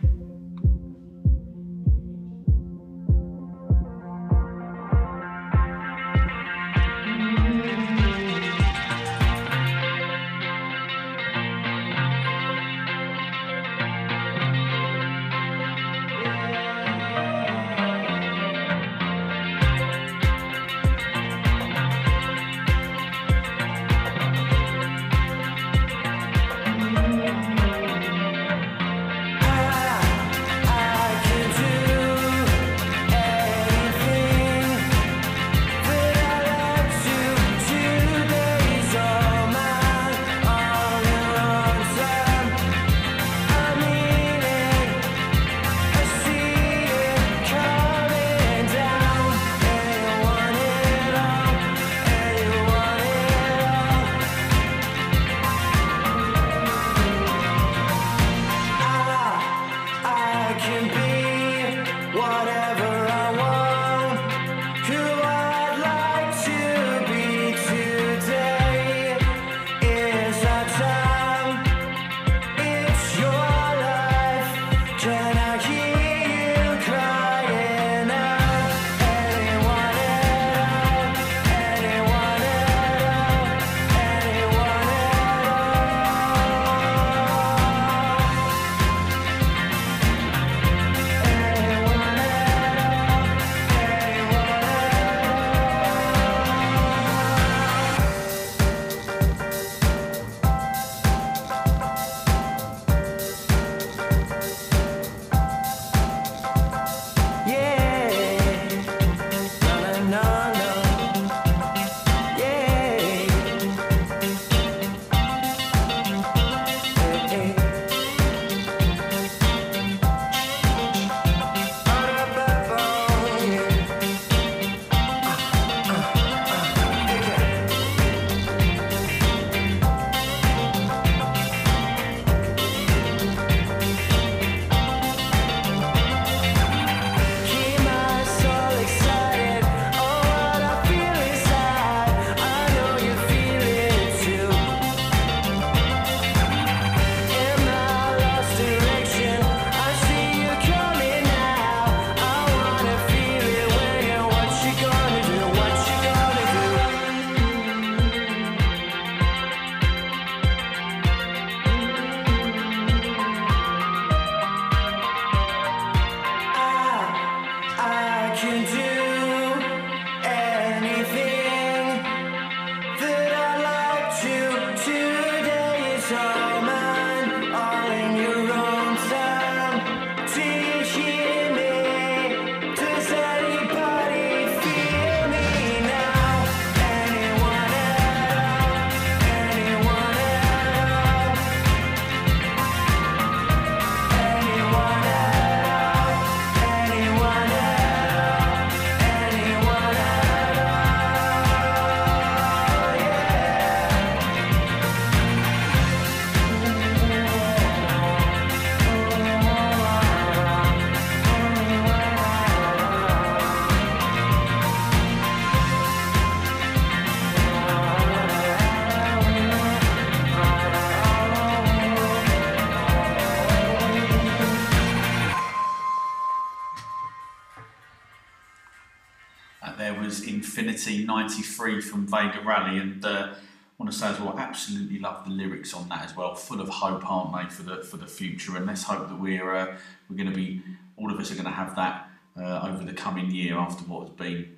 Infinity 93 from Vega Rally, and I want to say as well, I absolutely love the lyrics on that as well. Full of hope, aren't they, for the future? And let's hope that we're going to be, all of us are going to have that over the coming year after what has been,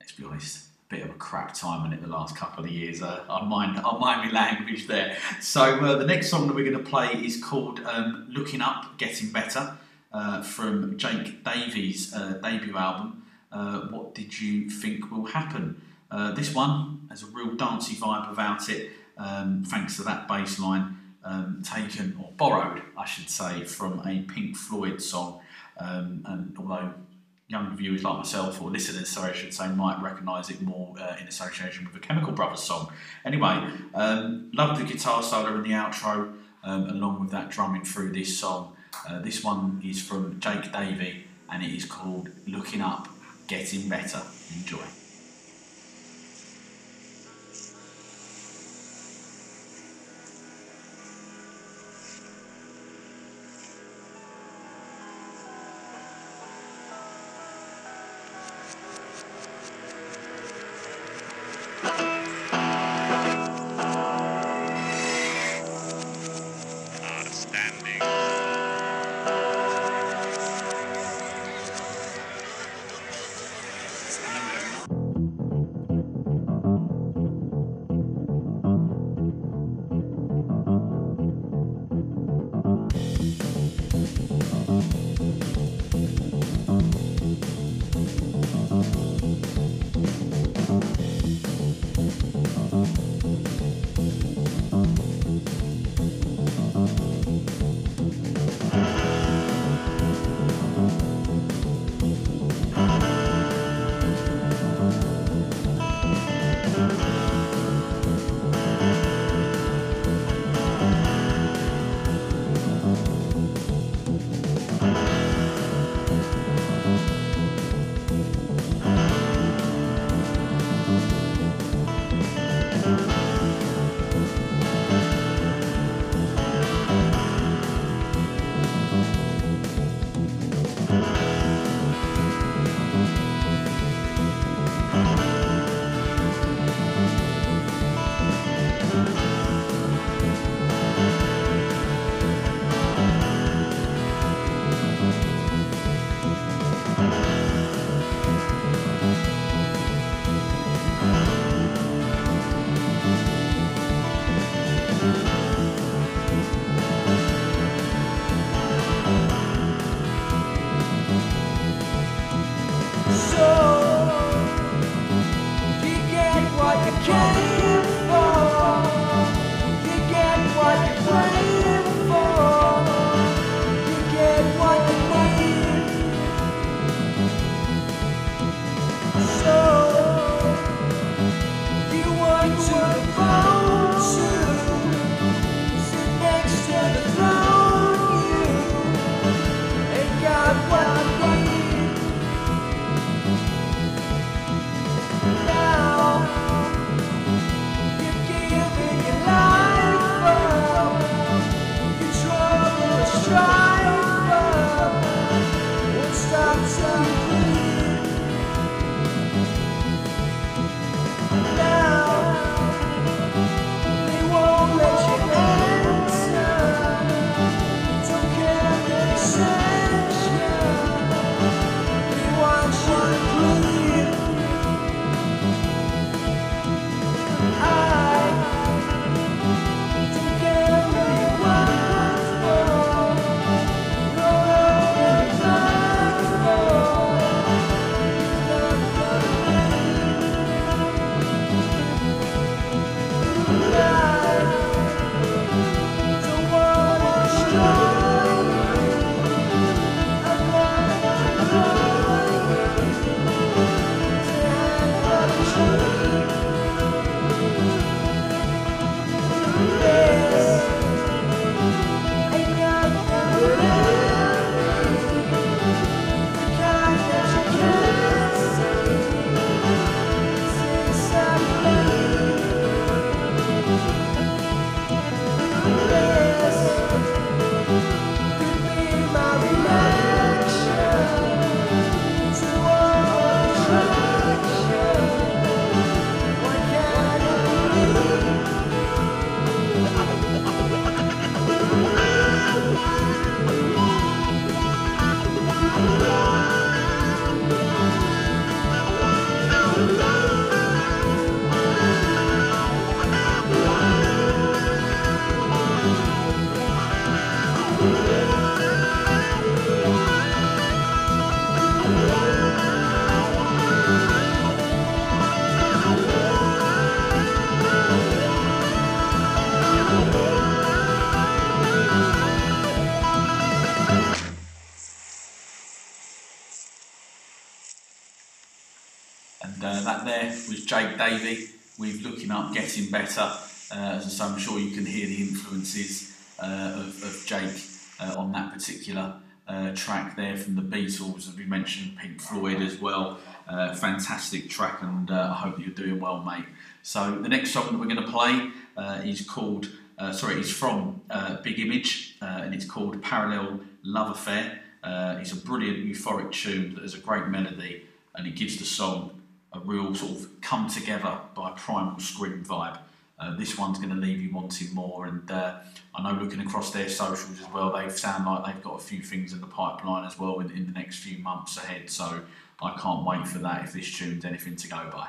let's be honest, a bit of a crap time in it the last couple of years. I mind my language there. So the next song that we're going to play is called "Looking Up, Getting Better" from Jake Davies' debut album. What Did You Think Will Happen? This one has a real dancey vibe about it, thanks to that bass line taken, or borrowed, I should say, from a Pink Floyd song. And although younger viewers like myself, or listeners, sorry, I should say, might recognise it more in association with the Chemical Brothers song. Anyway, love the guitar solo in the outro, along with that drumming through this song. This one is from Jake Davies and it is called Looking Up, Getting Better. Enjoy. Jake Davies with Looking Up, Getting Better, so I'm sure you can hear the influences of Jake on that particular track there from the Beatles. And we mentioned Pink Floyd as well. Fantastic track, and I hope that you're doing well, mate. So the next song that we're going to play is called, is from Big Image, and it's called Parallel Love Affair. It's a brilliant euphoric tune that has a great melody, and it gives the song a real sort of come together by Primal Scream vibe. This one's going to leave you wanting more, and I know looking across their socials as well, they sound like they've got a few things in the pipeline as well in the next few months ahead, so I can't wait for that if this tune's anything to go by.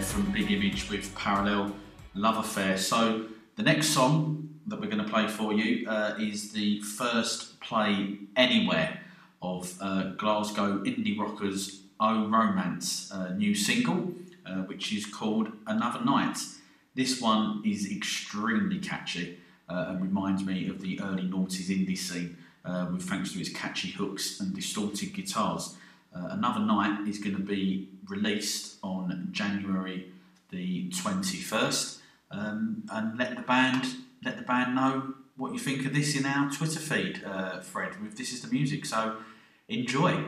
From Big Image with Parallel Love Affair. So the next song that we're going to play for you is the first play anywhere of Glasgow indie rockers Oh Romance new single, which is called Another Night. This one is extremely catchy and reminds me of the early noughties indie scene, with thanks to its catchy hooks and distorted guitars. Another Night is going to be released on January the 21st, and let the band know what you think of this in our Twitter feed, Fred, with This Is The Music, so enjoy.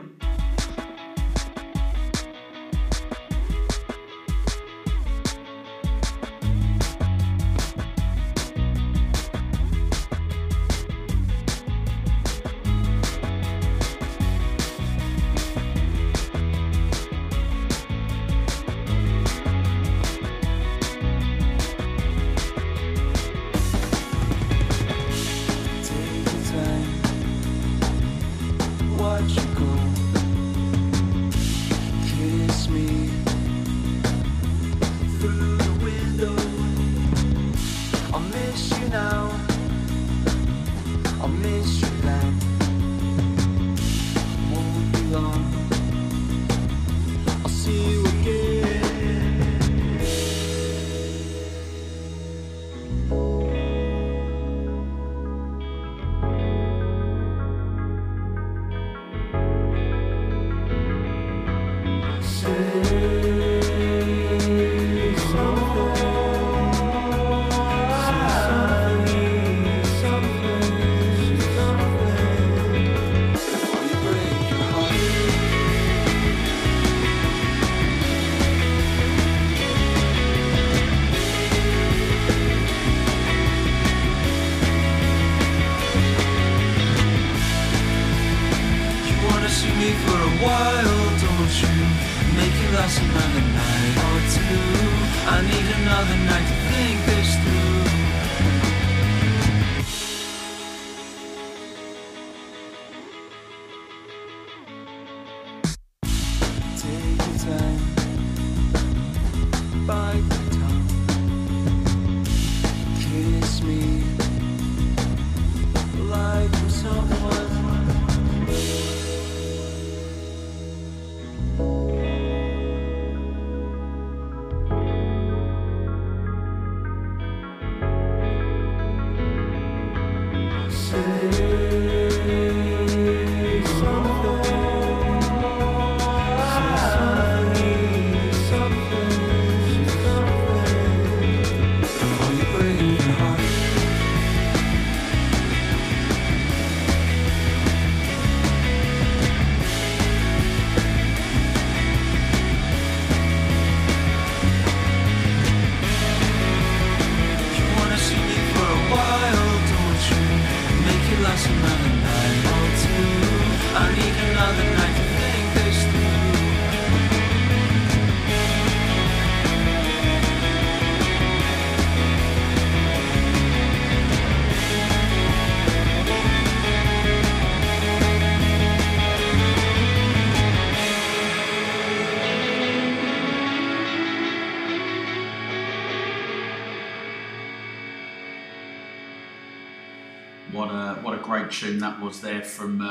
Tune that was there from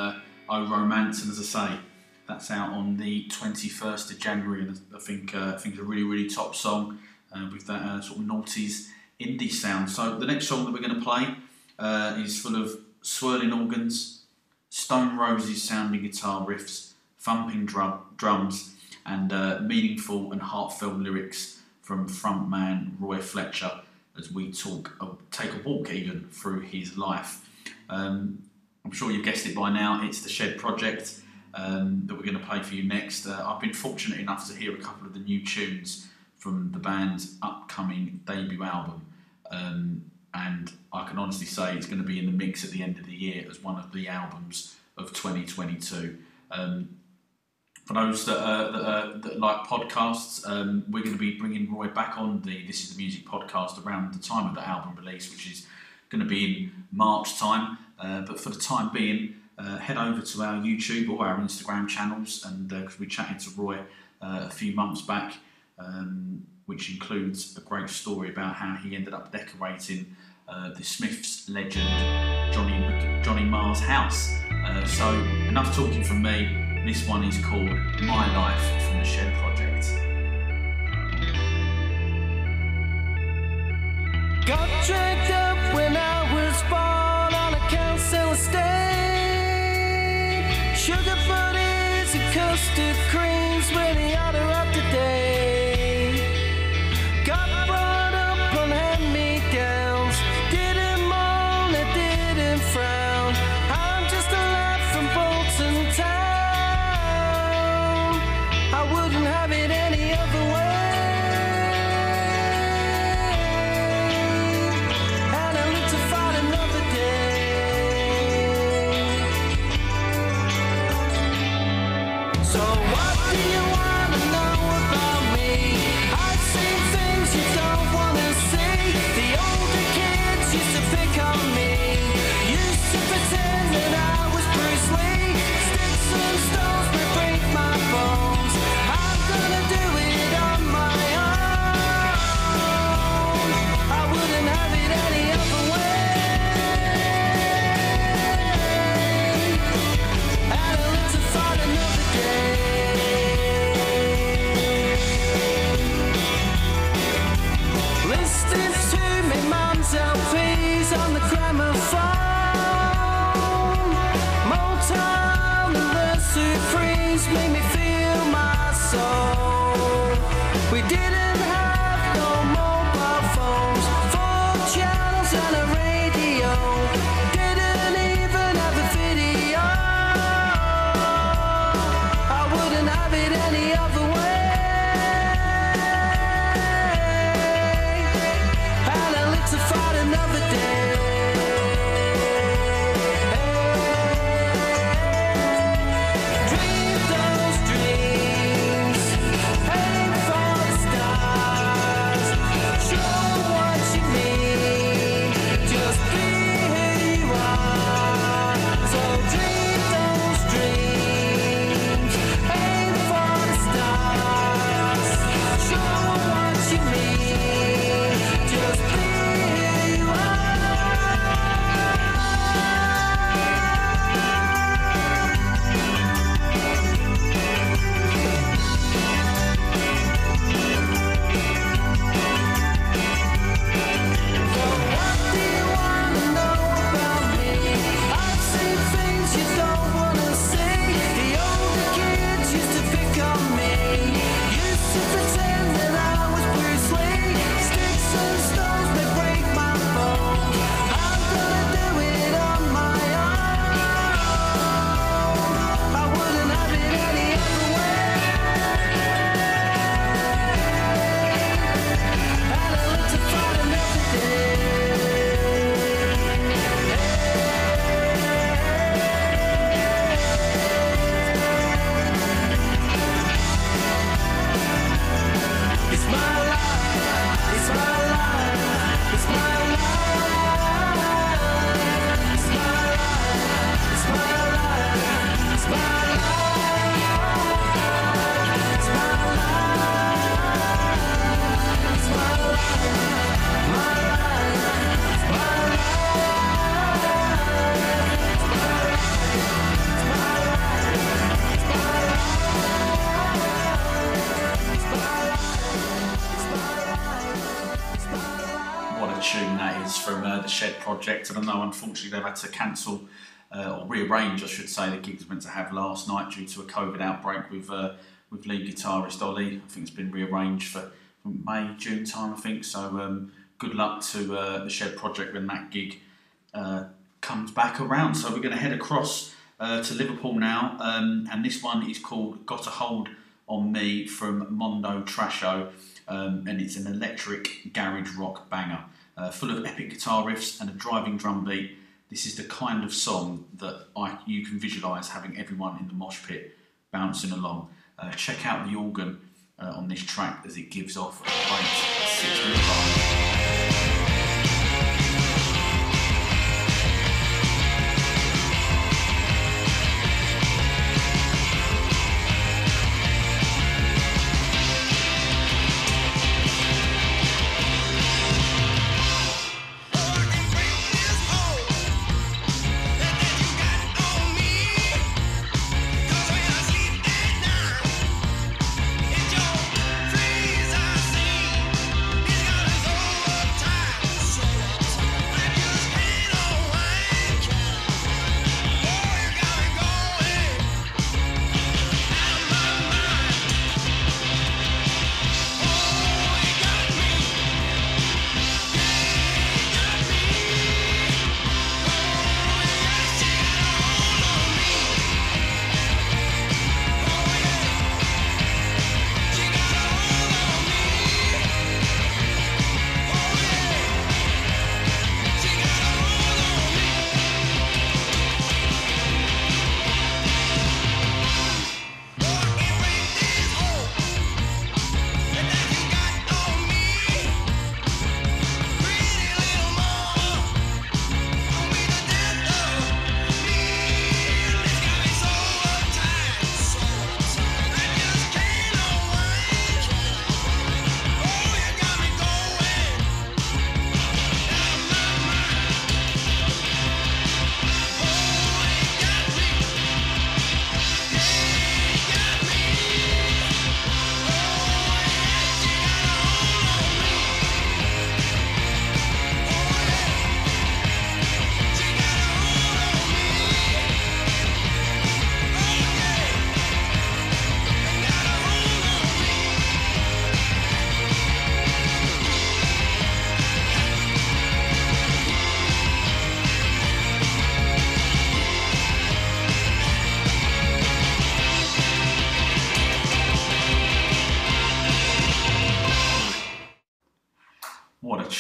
Oh Romance, and as I say, that's out on the 21st of January, and I think it's a really, really top song with that sort of noughties indie sound. So the next song that we're going to play is full of swirling organs, Stone Roses sounding guitar riffs, thumping drums, and meaningful and heartfelt lyrics from frontman Roy Fletcher as we take a walk even through his life. I'm sure you've guessed it by now, it's The Shed Project that we're going to play for you next. I've been fortunate enough to hear a couple of the new tunes from the band's upcoming debut album, and I can honestly say it's going to be in the mix at the end of the year as one of the albums of 2022. For those that like podcasts, we're going to be bringing Roy back on the This Is The Music podcast around the time of the album release, which is going to be in March time, but for the time being, head over to our YouTube or our Instagram channels, and because we chatted to Roy a few months back, which includes a great story about how he ended up decorating the Smiths legend Johnny Marr's house. So enough talking from me. This one is called My Life from The Shed Project. Got dragged up when I was born on a council estate. Sugar bunnies and custard creams were the order of the day. Got brought up on hand-me-downs. Didn't moan, I didn't frown. I'm just a lad from Bolton town. I wouldn't have it any other way. So what do you wanna know? We didn't have no mobile phones, 4 channels and a radio. Didn't even have a video. I wouldn't have it any other way. And I lived to fight another day. The Shed Project, and I know unfortunately they've had to cancel or rearrange, I should say, the gigs meant to have last night due to a COVID outbreak with lead guitarist Ollie. I think it's been rearranged for May, June time, I think. So good luck to the Shed Project when that gig comes back around. So we're going to head across to Liverpool now, and this one is called Got a Hold on Me from Mondo Trasho, and it's an electric garage rock banger. Full of epic guitar riffs and a driving drum beat. This is the kind of song that you can visualise having everyone in the mosh pit bouncing along. Check out the organ on this track as it gives off a great 6-minute vibe.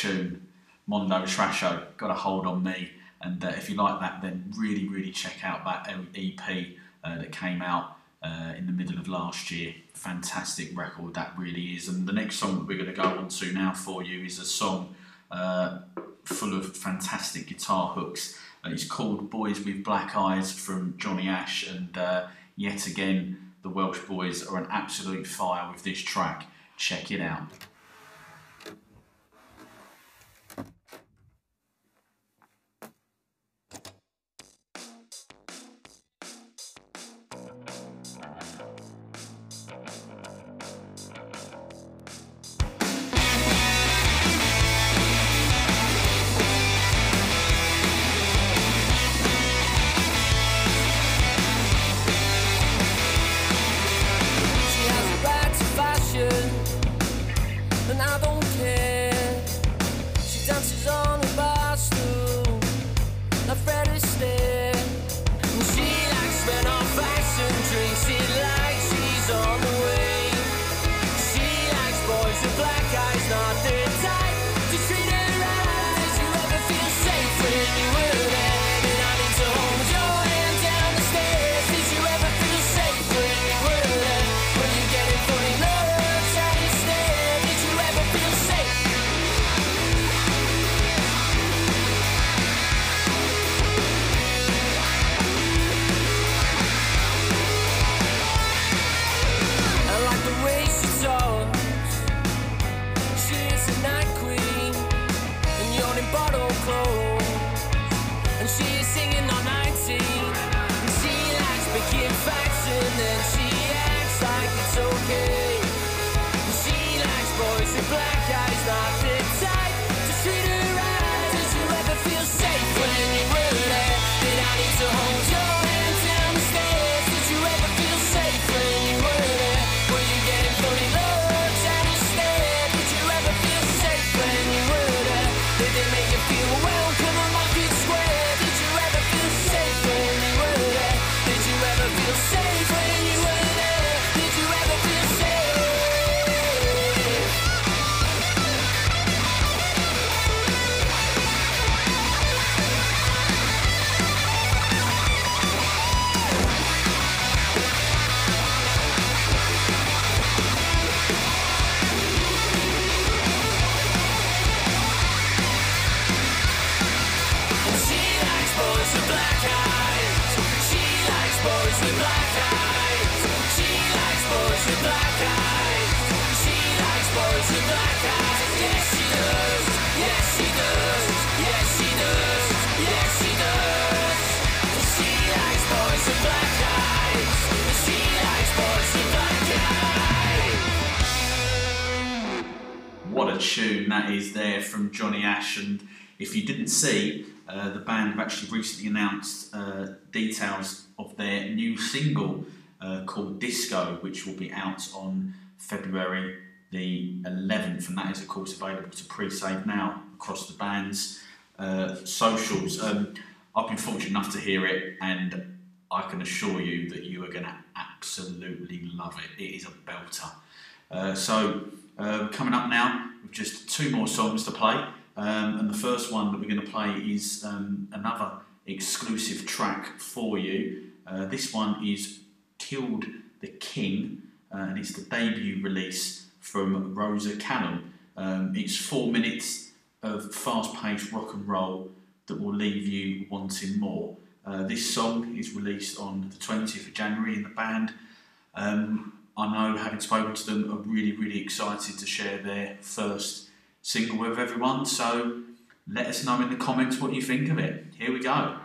tune, Mondo Shrasho, Got a Hold on Me. And if you like that, then really, really check out that EP that came out in the middle of last year. Fantastic record, that really is. And the next song that we're going to go on to now for you is a song full of fantastic guitar hooks. It's called Boys with Black Eyes from Johnny Ash, and yet again, the Welsh boys are an absolute fire with this track. Check it out. Johnny Ash, and if you didn't see, the band have actually recently announced details of their new single called Disco, which will be out on February the 11th, and that is of course available to pre-save now across the band's socials. I've been fortunate enough to hear it, and I can assure you that you are going to absolutely love it. It is a belter. So coming up now, we've just two more songs to play, and the first one that we're going to play is another exclusive track for you. This one is Killed the King, and it's the debut release from Rosa Callum. It's 4 minutes of fast-paced rock and roll that will leave you wanting more. This song is released on the 20th of January in the band. I know, having spoken to them, are really, really excited to share their first single with everyone. So let us know in the comments what you think of it. Here we go.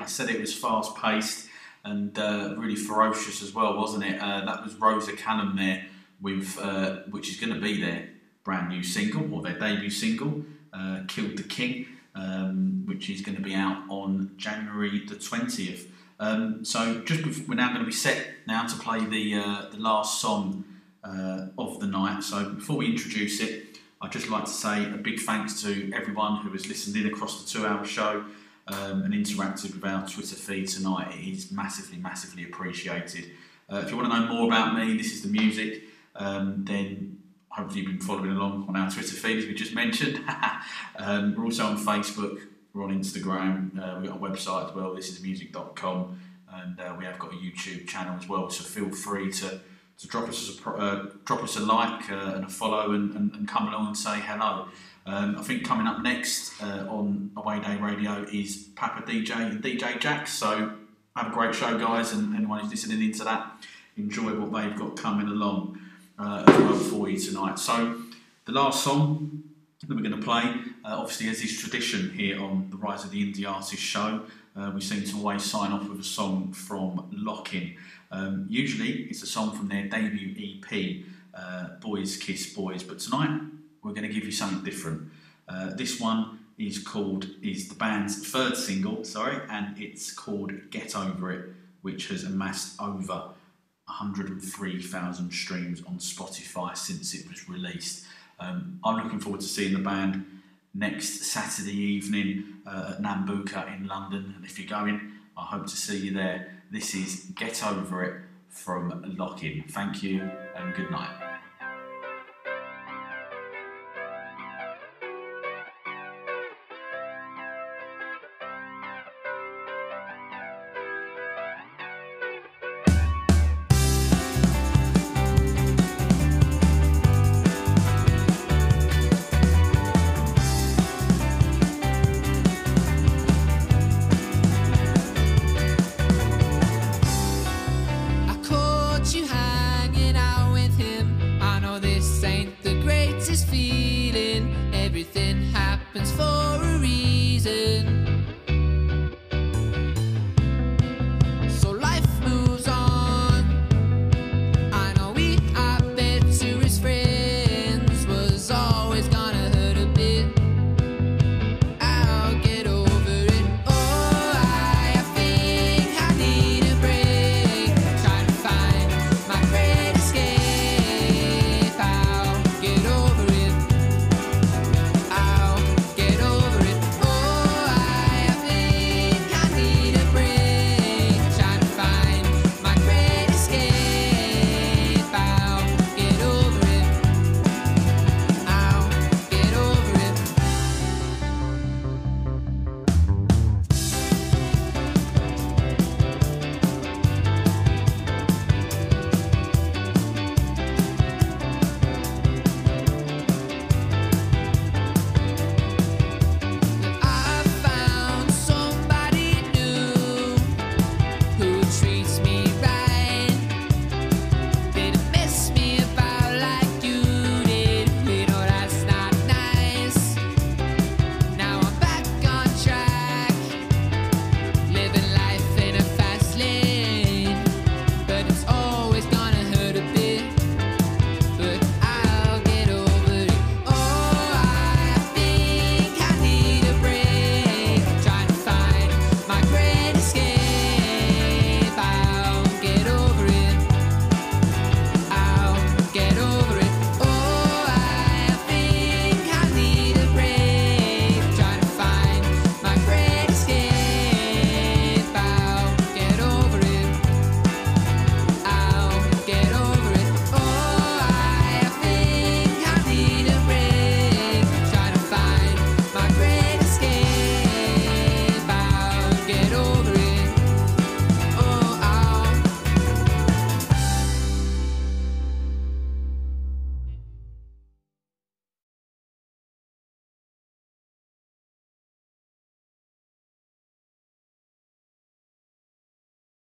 I said it was fast-paced and really ferocious as well, wasn't it? That was Rosa Callum there, with which is going to be their brand new single, or their debut single, Killed the King, which is going to be out on January the 20th. So just we're now going to be set now to play the last song of the night. So before we introduce it, I'd just like to say a big thanks to everyone who has listened in across the two-hour show. And interacted with our Twitter feed tonight. It is massively, massively appreciated. If you want to know more about me, This Is The Music, then hopefully you've been following along on our Twitter feed, as we just mentioned. We're also on Facebook, we're on Instagram, we've got a website as well, thisisthemusic.com, and we have got a YouTube channel as well, so feel free to drop us a like and a follow and come along and say hello. I think coming up next on Away Day Radio is Papa DJ and DJ Jax. So have a great show, guys, and anyone who's listening into that, enjoy what they've got coming along as well for you tonight. So the last song that we're going to play, obviously as is tradition here on the Rise of the Indie Artist show, we seem to always sign off with a song from Lockin. Usually it's a song from their debut EP, Boys Kiss Boys, but tonight we're going to give you something different. This one is the band's third single, and it's called Get Over It, which has amassed over 103,000 streams on Spotify since it was released. I'm looking forward to seeing the band next Saturday evening at Nambuka in London. And if you're going, I hope to see you there. This is Get Over It from Lock-In. Thank you and good night. Feeling everything happens for